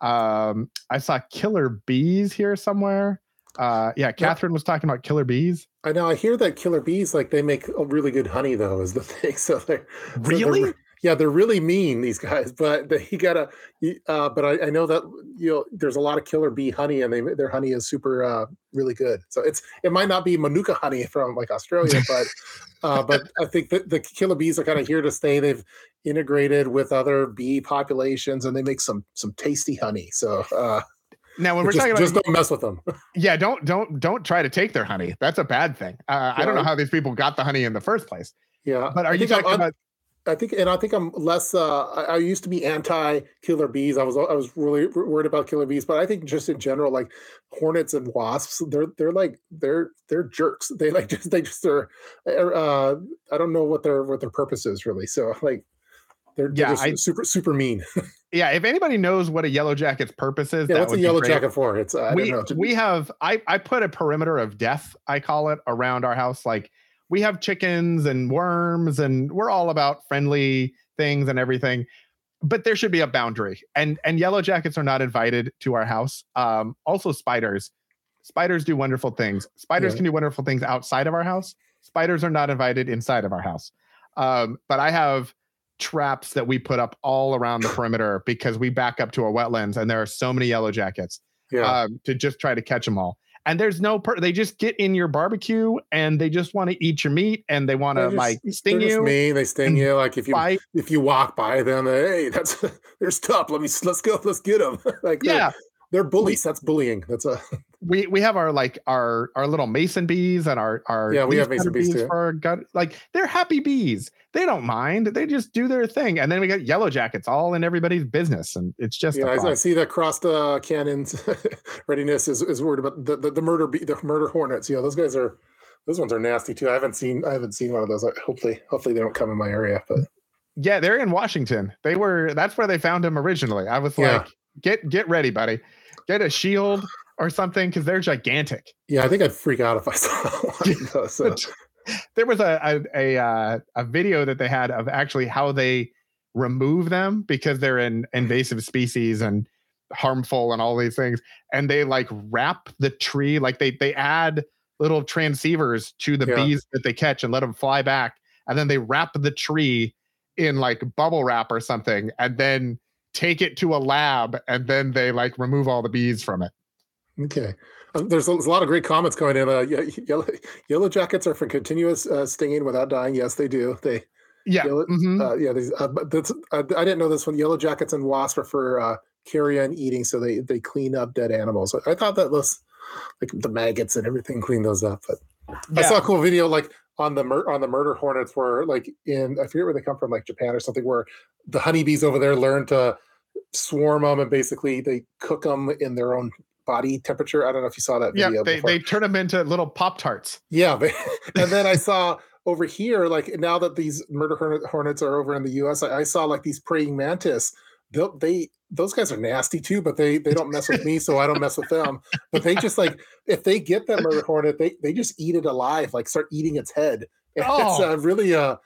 Um, I saw killer bees here somewhere. Uh, yeah, Catherine yeah. was talking about killer bees. I know. I hear that killer bees, like they make a really good honey though, is the thing. So they're- Really? So they're, Yeah, they're really mean, these guys, but he got a, uh, but I, I know that, you know, there's a lot of killer bee honey, and they, their honey is super, uh, really good. So it's, it might not be Manuka honey from like Australia, but, uh, but I think that the killer bees are kind of here to stay. They've integrated with other bee populations, and they make some, some tasty honey. So, uh, now, when we're just, talking about, just don't mess with them. Yeah, don't don't don't try to take their honey. That's a bad thing. Uh, yeah. I don't know how these people got the honey in the first place. Yeah, but are I you talking I'm, about? I think, and I think I'm less. Uh, I, I used to be anti killer bees. I was I was really worried about killer bees, but I think just in general, like hornets and wasps, they're they're like they're they're jerks. They like just they just are. Uh, I don't know what their what their purpose is really. So like. They're, yeah, they're just I, super, super mean. Yeah. If anybody knows what a yellow jacket's purpose is, yeah, that what's would a yellow jacket for? It's, uh, I we, don't know. we have, I, I put a perimeter of death, I call it, around our house. Like we have chickens and worms, and we're all about friendly things and everything, but there should be a boundary, and, and yellow jackets are not invited to our house. Um, also spiders, spiders do wonderful things. Spiders yeah. can do wonderful things outside of our house. Spiders are not invited inside of our house. Um, but I have traps that we put up all around the perimeter because we back up to a wetlands, and there are so many yellow jackets yeah. um, to just try to catch them all. And there's no, per- they just get in your barbecue, and they just want to eat your meat, and they want to like sting you. Mean. They sting you. Like if you bite. if you walk by them, hey, that's they're tough. Let me let's go. Let's get them. Like yeah, they're, they're bullies. That's bullying. That's a we we have our like our our little mason bees and our our yeah we have mason bees, bees too. For our gut, like they're happy bees. They don't mind. They just do their thing. And then we got yellow jackets all in everybody's business. And it's just, yeah, I, I see the crossed uh, cannons readiness is, is worried about the, the, the murder, be- the murder hornets. You know, those guys are, those ones are nasty too. I haven't seen, I haven't seen one of those. Hopefully, hopefully they don't come in my area, but yeah, they're in Washington. They were, that's where they found them originally. I was yeah. like, get, get ready, buddy, get a shield or something. Cause they're gigantic. Yeah. I think I'd freak out if I saw one of those. So. There was a a a, uh, a video that they had of actually how they remove them because they're an invasive species and harmful and all these things. And they like wrap the tree, like they they add little transceivers to the yeah. bees that they catch and let them fly back. And then they wrap the tree in like bubble wrap or something, and then take it to a lab, and then they like remove all the bees from it. Okay. Um, there's, a, there's a lot of great comments going in. Uh, yellow, yellow jackets are for continuous uh, stinging without dying. Yes, they do. They, yeah, yellow, mm-hmm. uh, yeah. These, uh, that's, uh, I didn't know this one. Yellow jackets and wasps are for uh, carrion eating, so they they clean up dead animals. I thought that was like the maggots and everything clean those up. But yeah. I saw a cool video like on the mur- on the murder hornets, where like in I forget where they come from, like Japan or something, where the honeybees over there learn to swarm them, and basically they cook them in their own body temperature. I don't know if you saw that video. Yeah, they, they turn them into little Pop-Tarts. Yeah. They, and then I saw over here, like now that these murder hornets are over in the U S, I, I saw like these praying mantis. They, they Those guys are nasty too, but they they don't mess with me, so I don't mess with them. But they just like, if they get that murder hornet, they, they just eat it alive, like start eating its head. And oh. It's uh, really, uh,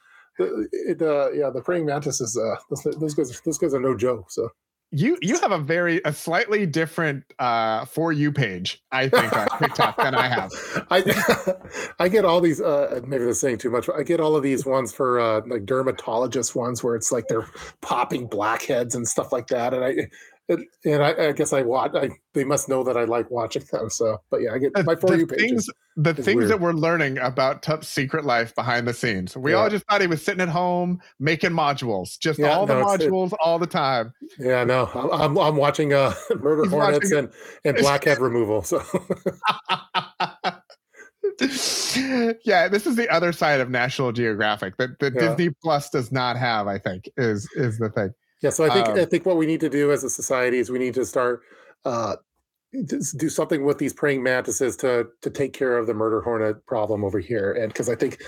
the, it, uh, yeah, the praying mantis is, uh, those, those, guys, those guys are no joke, so. You you have a very a slightly different uh, for you page, I think, on TikTok than I have. I I get all these uh, maybe they're saying too much, but I get all of these ones for uh, like dermatologist ones where it's like they're popping blackheads and stuff like that, and I it, and I, I guess I watch. I, they must know that I like watching them. So, but yeah, I get my for the you page. Things, is, the is things weird. That we're learning about Tup's secret life behind the scenes. We yeah. all just thought he was sitting at home making modules, just yeah, all no, the modules it, all the time. Yeah, no, I'm I'm watching uh, murder He's hornets watching, and and blackhead removal. So. Yeah, this is the other side of National Geographic that, that yeah. Disney Plus does not have. I think is is the thing. Yeah, so I think um, I think what we need to do as a society is we need to start uh, do something with these praying mantises to to take care of the murder hornet problem over here, and because I think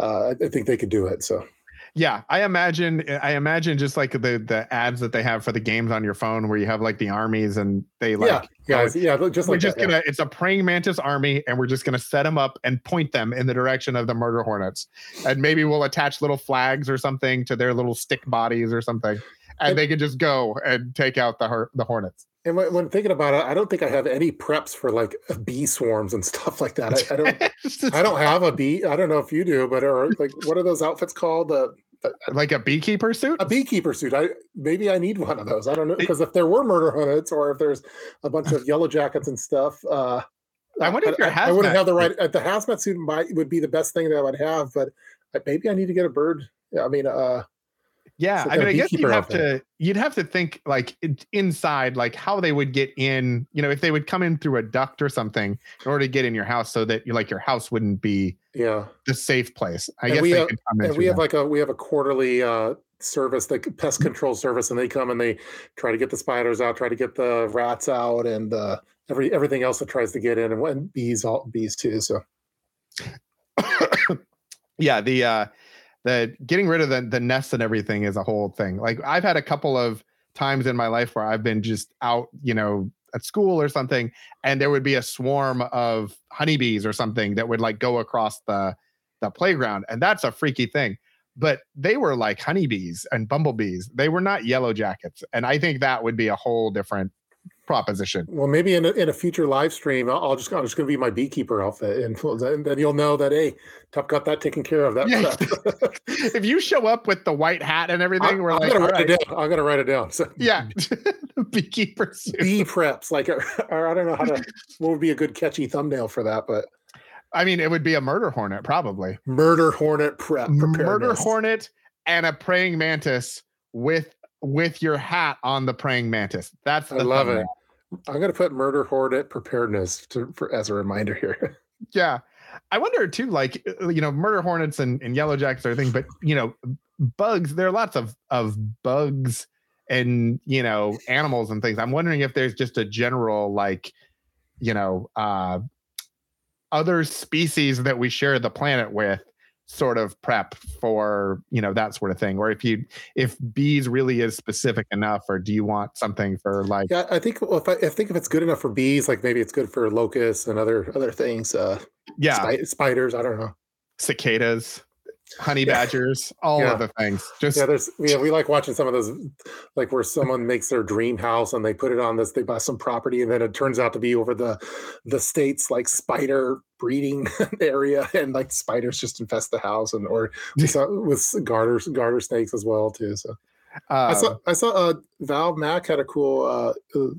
uh, I think they could do it. So yeah, I imagine I imagine just like the the ads that they have for the games on your phone, where you have like the armies and they like yeah guys yeah, yeah just we're like just that, gonna yeah. It's a praying mantis army, and we're just gonna set them up and point them in the direction of the murder hornets, and maybe we'll attach little flags or something to their little stick bodies or something. And they can just go and take out the the hornets. And when, when thinking about it, I don't think I have any preps for like bee swarms and stuff like that. I, I don't. I don't have a bee. I don't know if you do, but or like what are those outfits called? The like a beekeeper suit? A beekeeper suit. I maybe I need one of those. I don't know, because if there were murder hornets or if there's a bunch of yellow jackets and stuff, uh, I wonder if your hazmat. I wouldn't have the right. The hazmat suit might would be the best thing that I would have, but maybe I need to get a bird. I mean, uh, yeah. Like I mean, I guess you'd have to. You'd have to think like inside, like how they would get in. You know, if they would come in through a duct or something in order to get in your house, so that you like your house wouldn't be yeah the safe place. I and guess we they have, could come in. And we have that. like a we have a quarterly uh, service, like pest control service, and they come and they try to get the spiders out, try to get the rats out, and. Uh, Every everything else that tries to get in, and, and bees, all bees too. So, yeah, the uh, the getting rid of the the nests and everything is a whole thing. Like I've had a couple of times in my life where I've been just out, you know, at school or something, and there would be a swarm of honeybees or something that would like go across the the playground, and that's a freaky thing. But they were like honeybees and bumblebees. They were not yellow jackets, and I think that would be a whole different proposition. Well, maybe in a, in a future live stream, I'll just I'm just going to be my beekeeper outfit, and then, then you'll know that hey, Tuff got that taken care of. That yeah. If you show up with the white hat and everything, I, we're I'm like, gonna write right. it down. I'm going to write it down. So yeah, the beekeeper suit. Bee preps, like, or, or I don't know how to. What would be a good catchy thumbnail for that? But I mean, it would be a murder hornet, probably. Murder hornet prep. Preparedness. Murder hornet and a praying mantis with with your hat on the praying mantis. That's the I love thumbnail. It. I'm gonna put murder hornet preparedness to, for as a reminder here. Yeah, I wonder too. Like you know, murder hornets and, and yellow jackets are a thing, but you know, bugs. There are lots of of bugs and you know animals and things. I'm wondering if there's just a general like you know uh, other species that we share the planet with, sort of prep for you know that sort of thing, or if you if bees really is specific enough, or do you want something for like yeah I think well, if I, I think if it's good enough for bees, like maybe it's good for locusts and other other things, uh yeah spi- spiders, I don't know, cicadas, honey yeah. badgers, all yeah. of the things. Just yeah there's yeah we like watching some of those, like where someone makes their dream house and they put it on this, they buy some property and then it turns out to be over the the state's like spider breeding area, and like spiders just infest the house, and or with garter garter snakes as well too. So uh, I saw I saw uh, Val Mack had a cool uh,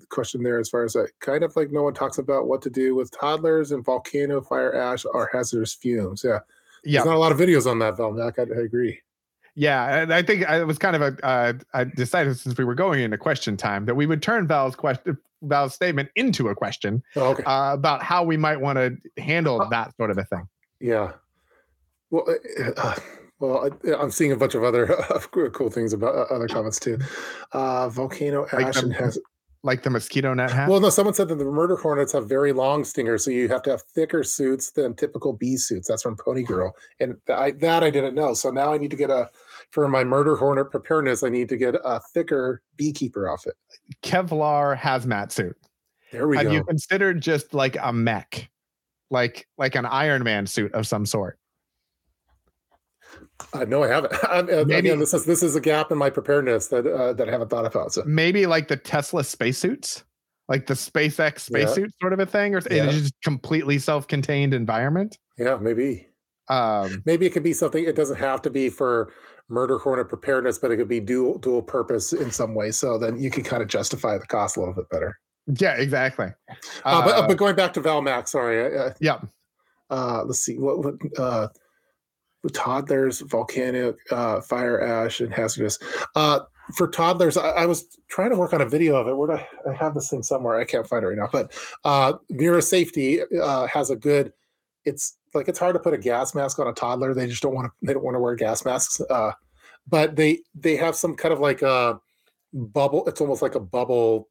question there as far as like, kind of like no one talks about what to do with toddlers and volcano fire ash or hazardous fumes. Yeah. Yeah. There's not a lot of videos on that, Val Mack. I, I agree. Yeah, and I think I was kind of a. Uh, I decided since we were going into question time that we would turn Val's question, Val's statement into a question oh, okay. uh, about how we might want to handle that sort of a thing. Yeah. Well, uh, well, I, I'm seeing a bunch of other uh, cool things about uh, other comments too. Uh, volcano ash and has. Like the mosquito net hat? Well, no, someone said that the murder hornets have very long stingers, so you have to have thicker suits than typical bee suits. That's from Pony Girl. And I, that I didn't know. So now I need to get a, for my murder hornet preparedness, I need to get a thicker beekeeper outfit. Kevlar hazmat suit. There we have go. Have you considered just like a mech? Like like an Iron Man suit of some sort? Uh, no, I haven't. I mean, maybe, again, this is this is a gap in my preparedness that uh, that I haven't thought about. So maybe like the Tesla spacesuits, like the SpaceX spacesuit yeah. sort of a thing, or yeah. it's just completely self-contained environment. Yeah, maybe. Um, maybe it could be something. It doesn't have to be for murder hornet preparedness, but it could be dual dual purpose in some way. So then you can kind of justify the cost a little bit better. Yeah, exactly. Uh, uh, but, uh, but going back to Val Mack, sorry. Uh, yeah. Uh, let's see what. what uh, toddlers, volcanic uh, fire ash, and hazardous. Uh, for toddlers, I, I was trying to work on a video of it. Where do I, I have this thing somewhere? I can't find it right now. But uh, Mira Safety uh, has a good. It's like it's hard to put a gas mask on a toddler. They just don't want to. They don't want to wear gas masks. Uh, but they they have some kind of like a bubble. It's almost like a bubble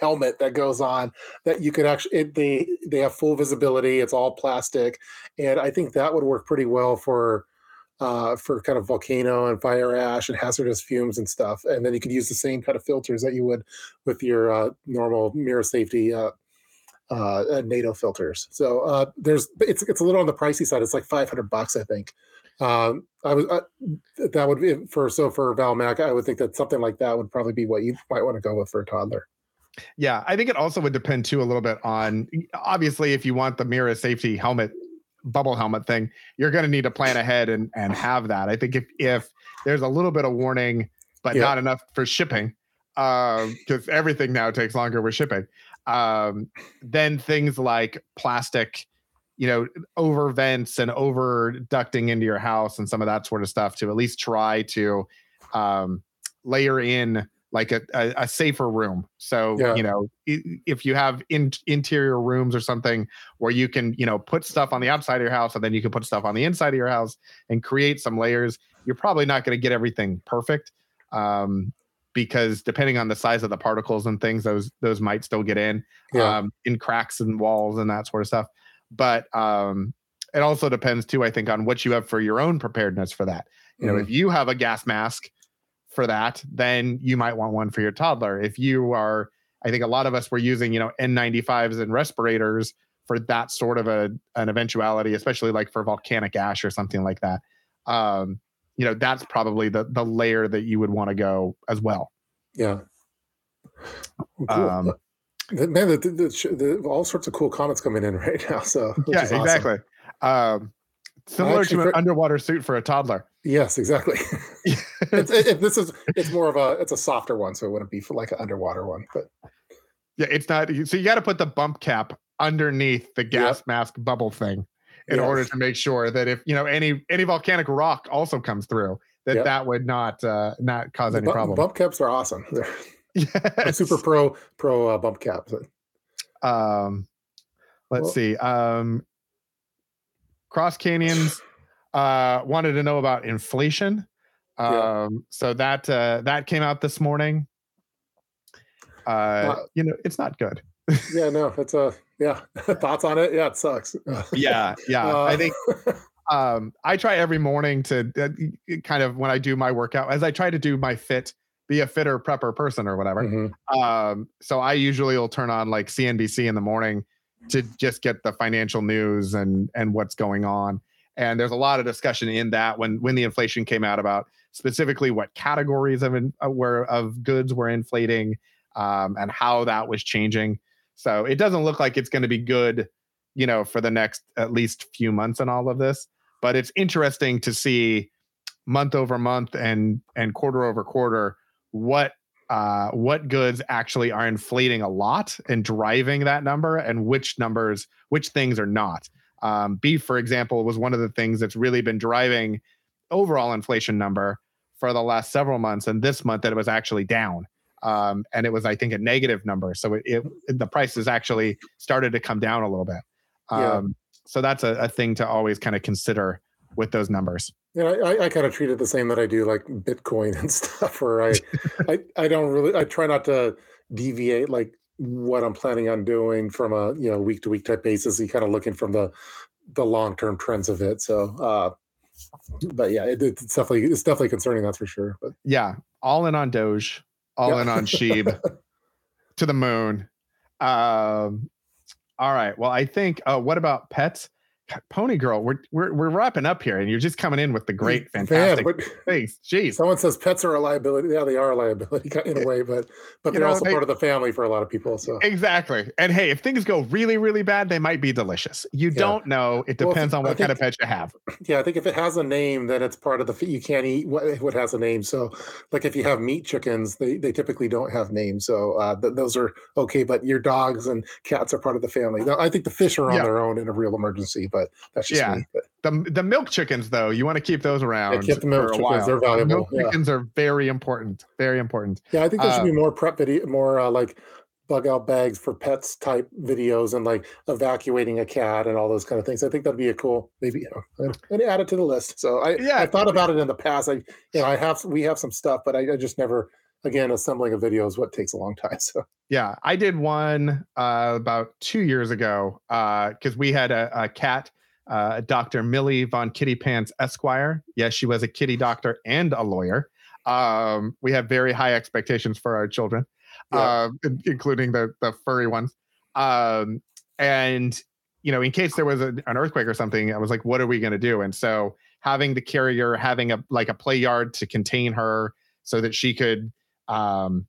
helmet that goes on that you could actually it, they they have full visibility. It's all plastic, and I think that would work pretty well for uh for kind of volcano and fire ash and hazardous fumes and stuff. And then you could use the same kind of filters that you would with your uh normal Mira Safety uh uh NATO filters. So uh there's it's it's a little on the pricey side. It's like five hundred bucks, I think. Um, I was, I, that would be for, so for Val Mack, I would think that something like that would probably be what you might want to go with for a toddler. Yeah. I think it also would depend too, a little bit on, obviously if you want the Mira Safety helmet bubble helmet thing, you're going to need to plan ahead and, and have that. I think if, if there's a little bit of warning, but yep. not enough for shipping, because uh, everything now takes longer with shipping, um, then things like plastic, you know, over vents and over ducting into your house and some of that sort of stuff to at least try to um, layer in like a, a, a safer room. So, yeah. you know, if you have in, interior rooms or something where you can, you know, put stuff on the outside of your house and then you can put stuff on the inside of your house and create some layers, you're probably not going to get everything perfect. Um, because depending on the size of the particles and things, those, those might still get in, yeah. um, in cracks and walls and that sort of stuff. But um, it also depends too, I think, on what you have for your own preparedness for that. You mm-hmm. know, if you have a gas mask for that, then you might want one for your toddler. If you are, I think a lot of us were using, you know, N ninety-fives and respirators for that sort of a an eventuality, especially like for volcanic ash or something like that. Um, you know, that's probably the the layer that you would want to go as well. Yeah. Cool. Um, Man, the, the, the, the, all sorts of cool comments coming in right now. So yeah, exactly. Awesome. Um, similar to an for, underwater suit for a toddler. Yes, exactly. it's, it, it, this is it's more of a it's a softer one, so it wouldn't be for like an underwater one. But yeah, it's not. So you got to put the bump cap underneath the gas yep. mask bubble thing in yes. order to make sure that if you know any any volcanic rock also comes through, that yep. that would not uh, not cause the any bu- problem. Bump caps are awesome. They're, yeah, super pro pro uh, bump cap. Um, let's well, see. Um, Cross Canyons uh, wanted to know about inflation. Um, yeah. So that uh, that came out this morning. Uh, uh, you know, it's not good. yeah, no, it's uh, yeah. Thoughts on it? Yeah, it sucks. yeah, yeah. Uh, I think um, I try every morning to uh, kind of when I do my workout, as I try to do my fit. Be a fitter prepper person or whatever. Mm-hmm. Um, so I usually will turn on like C N B C in the morning to just get the financial news and, and what's going on. And there's a lot of discussion in that when, when the inflation came out about specifically what categories of, in, uh, were, of goods were inflating um, and how that was changing. So it doesn't look like it's going to be good, you know, for the next at least few months in all of this, but it's interesting to see month over month and, and quarter over quarter, what uh, what goods actually are inflating a lot and driving that number and which numbers, which things are not. Um, beef, for example, was one of the things that's really been driving overall inflation number for the last several months. And this month that it was actually down. Um, and it was, I think, a negative number. So it, it the prices actually started to come down a little bit. Um, yeah. So that's a, a thing to always kind of consider with those numbers. Yeah, I, I kind of treat it the same that I do like Bitcoin and stuff where I, I, I don't really, I try not to deviate like what I'm planning on doing from a, you know, week to week type basis. You kind of looking from the, the long-term trends of it. So, uh, but yeah, it, it's definitely, it's definitely concerning. That's for sure. But yeah. All in on Doge, all yeah. in on Sheeb to the moon. Um, all right. Well, I think, uh, what about pets? Pony girl, we're, we're we're wrapping up here, and you're just coming in with the great, fantastic Man, but, things. Jeez, someone says pets are a liability. Yeah, they are a liability in a way, but but you they're know, also they, part of the family for a lot of people. So exactly. And hey, if things go really, really bad, they might be delicious. You yeah. don't know. It depends well, on what think, kind of pet you have. Yeah, I think if it has a name, then it's part of the. You can't eat what what has a name. So, like if you have meat chickens, they they typically don't have names. So uh, th- those are okay. But your dogs and cats are part of the family. Now, I think the fish are on yeah. their own in a real emergency, but. That's just yeah. me, the the milk chickens though, you want to keep those around. Yeah, keep the milk for a chickens; while. They're valuable. Milk yeah. chickens are very important, very important. Yeah, I think there uh, should be more prep video, more uh, like bug out bags for pets type videos, and like evacuating a cat and all those kind of things. I think that'd be a cool, maybe you know, and add it to the list. So I yeah, I thought about it in the past. I you know I have we have some stuff, but I, I just never. Again, assembling a video is what takes a long time. So yeah, I did one uh, about two years ago because uh, we had a, a cat, uh, Doctor Millie Von Kitty Pants Esquire. Yes, she was a kitty doctor and a lawyer. Um, we have very high expectations for our children, yeah. uh, including the the furry ones. Um, and you know, in case there was a, an earthquake or something, I was like, "What are we going to do?" And so having the carrier, having a like a play yard to contain her, so that she could. Um,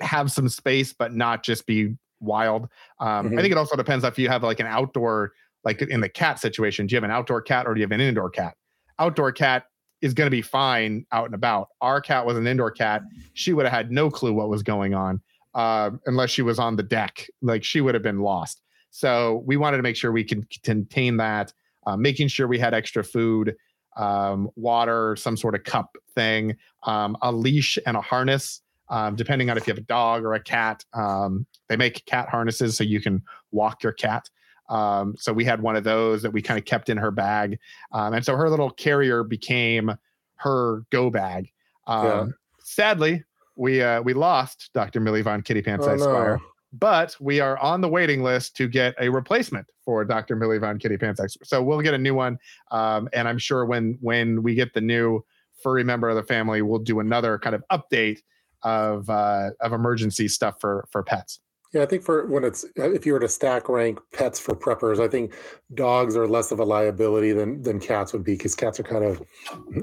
have some space, but not just be wild. Um, mm-hmm. I think it also depends if you have like an outdoor like in the cat situation, do you have an outdoor cat or do you have an indoor cat? Outdoor cat is going to be fine out and about. Our cat was an indoor cat. She would have had no clue what was going on uh, unless she was on the deck. Like she would have been lost. So we wanted to make sure we could contain that, uh, making sure we had extra food, um, water, some sort of cup thing, um, a leash and a harness, um, depending on if you have a dog or a cat. Um, they make cat harnesses so you can walk your cat. Um, so we had one of those that we kind of kept in her bag. Um, and so her little carrier became her go bag. Um, yeah. Sadly, we uh, we lost Doctor Millie Von Kitty Pants oh, Esquire. No. But we are on the waiting list to get a replacement for Doctor Millie Von Kitty Pants Esquire. So we'll get a new one. Um, and I'm sure when when we get the new furry member of the family, we'll do another kind of update of uh, of emergency stuff for for pets. Yeah, I think for when it's, if you were to stack rank pets for preppers, I think dogs are less of a liability than than cats would be, because cats are kind of,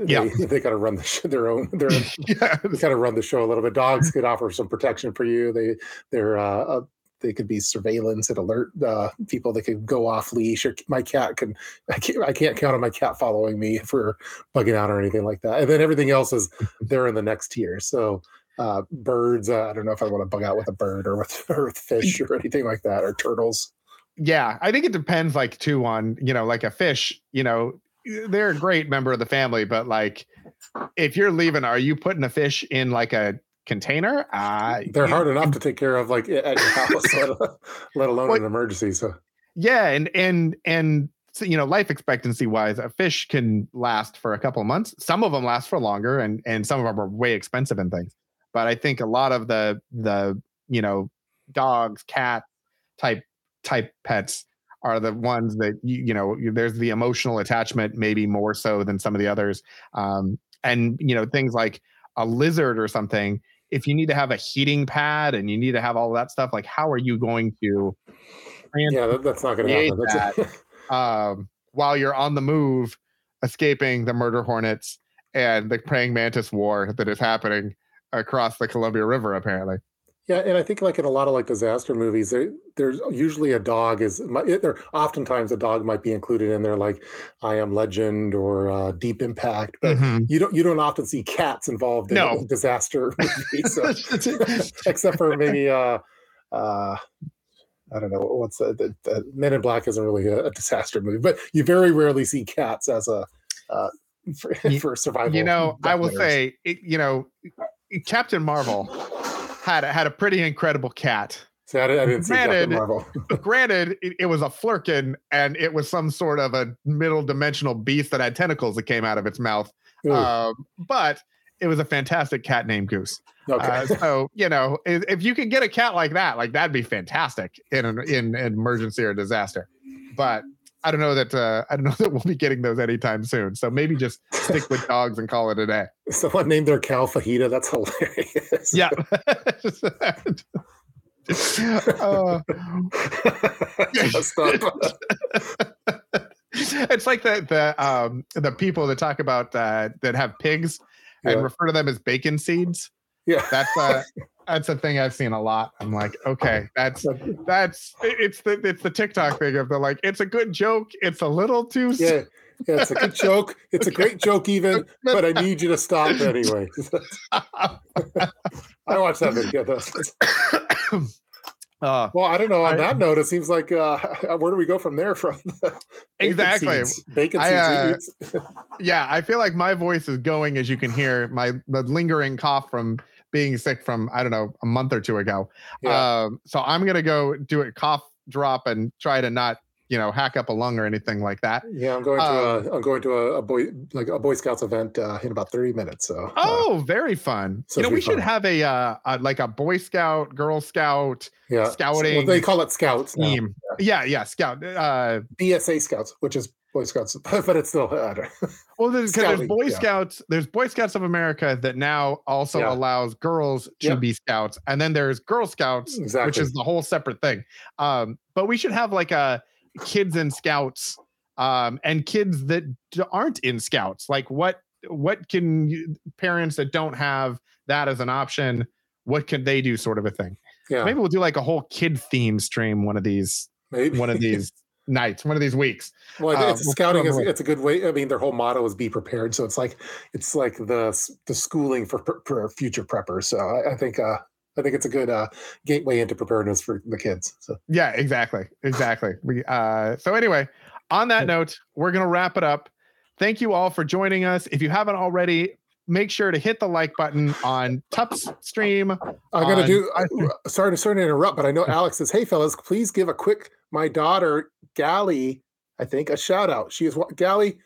yeah, they, they kind of run the, their own, their own yeah. they kind of run the show a little bit. Dogs could offer some protection for you. They they're uh, they could be surveillance and alert uh, people. They could go off leash. Or my cat can I can't I can't count on my cat following me if we're bugging out or anything like that. And then everything else is they're in the next tier. So. Uh, birds. Uh, I don't know if I want to bug out with a bird or with, or with fish or anything like that, or turtles. Yeah, I think it depends, like too, on you know, like a fish. You know, they're a great member of the family, but like, if you're leaving, are you putting a fish in like a container? Uh, they're hard enough to take care of, like at your house, let, let alone well, an emergency. So yeah, and and and so, you know, life expectancy wise, a fish can last for a couple of months. Some of them last for longer, and and some of them are way expensive and things. But I think a lot of the the you know dogs, cat type type pets are the ones that you, you know there's the emotional attachment maybe more so than some of the others, um, and you know things like a lizard or something. If you need to have a heating pad and you need to have all that stuff, like how are you going to? Yeah, that, that's not going to happen. That's that, um, while you're on the move, escaping the murder hornets and the praying mantis war that is happening across the Columbia River, apparently. Yeah, and I think like in a lot of like disaster movies, there, there's usually a dog is, or oftentimes a dog might be included in there, like I Am Legend or uh, Deep Impact. But mm-hmm. you don't you don't often see cats involved in no. disaster movies, so. Except for maybe uh, uh, I don't know what's uh, the, the Men in Black isn't really a, a disaster movie, but you very rarely see cats as a uh, for, for survival. You know, I will say, it, you know. Captain Marvel had a, had a pretty incredible cat. So I didn't see granted, Captain Marvel. Granted, it, it was a flurkin, and it was some sort of a middle dimensional beast that had tentacles that came out of its mouth. Um, but it was a fantastic cat named Goose. Okay. Uh, so you know, if, if you could get a cat like that, like that'd be fantastic in an in an emergency or disaster. But I don't know that uh, I don't know that we'll be getting those anytime soon. So maybe just stick with dogs and call it a day. Someone named their cow Fajita. That's hilarious. Yeah. uh, it's like the the um, the people that talk about uh, that have pigs yeah. and refer to them as bacon seeds. Yeah, that's a that's a thing I've seen a lot. I'm like, okay, that's that's it's the it's the TikTok thing of the like, it's a good joke, it's a little too. Yeah, yeah, it's a good joke, it's a great joke even, but I need you to stop anyway. I watched that video. Uh, well, I don't know. On I, that note, it seems like uh, where do we go from there? From the exactly seeds. Bacon I, seeds. Uh, yeah, I feel like my voice is going, as you can hear, my the lingering cough from being sick from I don't know a month or two ago. Yeah. Um, so I'm gonna go do a cough drop and try to not you know hack up a lung or anything like that. Yeah, I'm going um, to a, I'm going to a, a boy like a Boy Scouts event uh, in about thirty minutes. So oh, uh, very fun. So you know, we fun. should have a, uh, a like a Boy Scout, Girl Scout. Yeah. Scouting. Well, they call it Scouts. Team. Yeah. yeah, yeah, Scout. Uh, B S A Scouts, which is Boy Scouts, but it's still. I don't know. Well, there's, there's Boy yeah. Scouts. There's Boy Scouts of America that now also yeah. allows girls to yep. be Scouts, and then there's Girl Scouts, exactly. which is the whole separate thing. Um, but we should have like a kids and Scouts, um, and kids that aren't in Scouts. Like what? What can you, parents that don't have that as an option? What can they do? Sort of a thing. Yeah. Maybe we'll do like a whole kid theme stream one of these, Maybe. one of these nights, one of these weeks. Well, it's, uh, we'll scouting is it's a good way. I mean, their whole motto is be prepared. So it's like it's like the the schooling for, for future preppers. So I, I think uh, I think it's a good uh, gateway into preparedness for the kids. So yeah, exactly, exactly. We uh, so anyway, on that note, we're gonna wrap it up. Thank you all for joining us. If you haven't already, make sure to hit the like button on Tup's stream. I gotta on- do. I, sorry to sorry to interrupt, but I know Alex says, "Hey fellas, please give a quick my daughter Gally, I think, a shout out. She is Gally.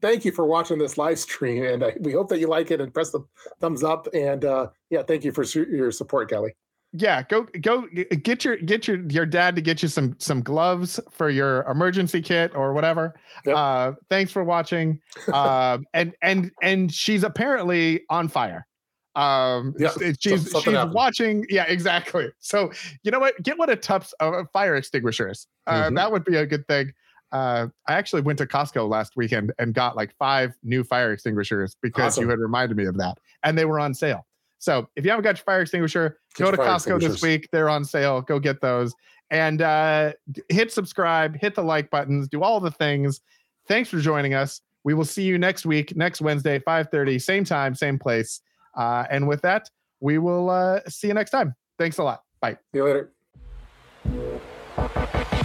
Thank you for watching this live stream, and I, we hope that you like it and press the thumbs up. And uh, yeah, thank you for su- your support, Gally. Yeah, go go get your get your your dad to get you some some gloves for your emergency kit or whatever. Yep. Uh, thanks for watching. Uh, and and and she's apparently on fire. Um, yeah, she's she's happened. watching. Yeah, exactly. So you know what? Get one of Tup's uh, fire extinguishers. Uh, mm-hmm. That would be a good thing. Uh, I actually went to Costco last weekend and got like five new fire extinguishers because awesome. you had reminded me of that, and they were on sale. So if you haven't got your fire extinguisher, get go to Costco this week. They're on sale. Go get those. And uh, hit subscribe, hit the like buttons, do all the things. Thanks for joining us. We will see you next week, next Wednesday, five thirty, same time, same place. Uh, and with that, we will uh, see you next time. Thanks a lot. Bye. See you later.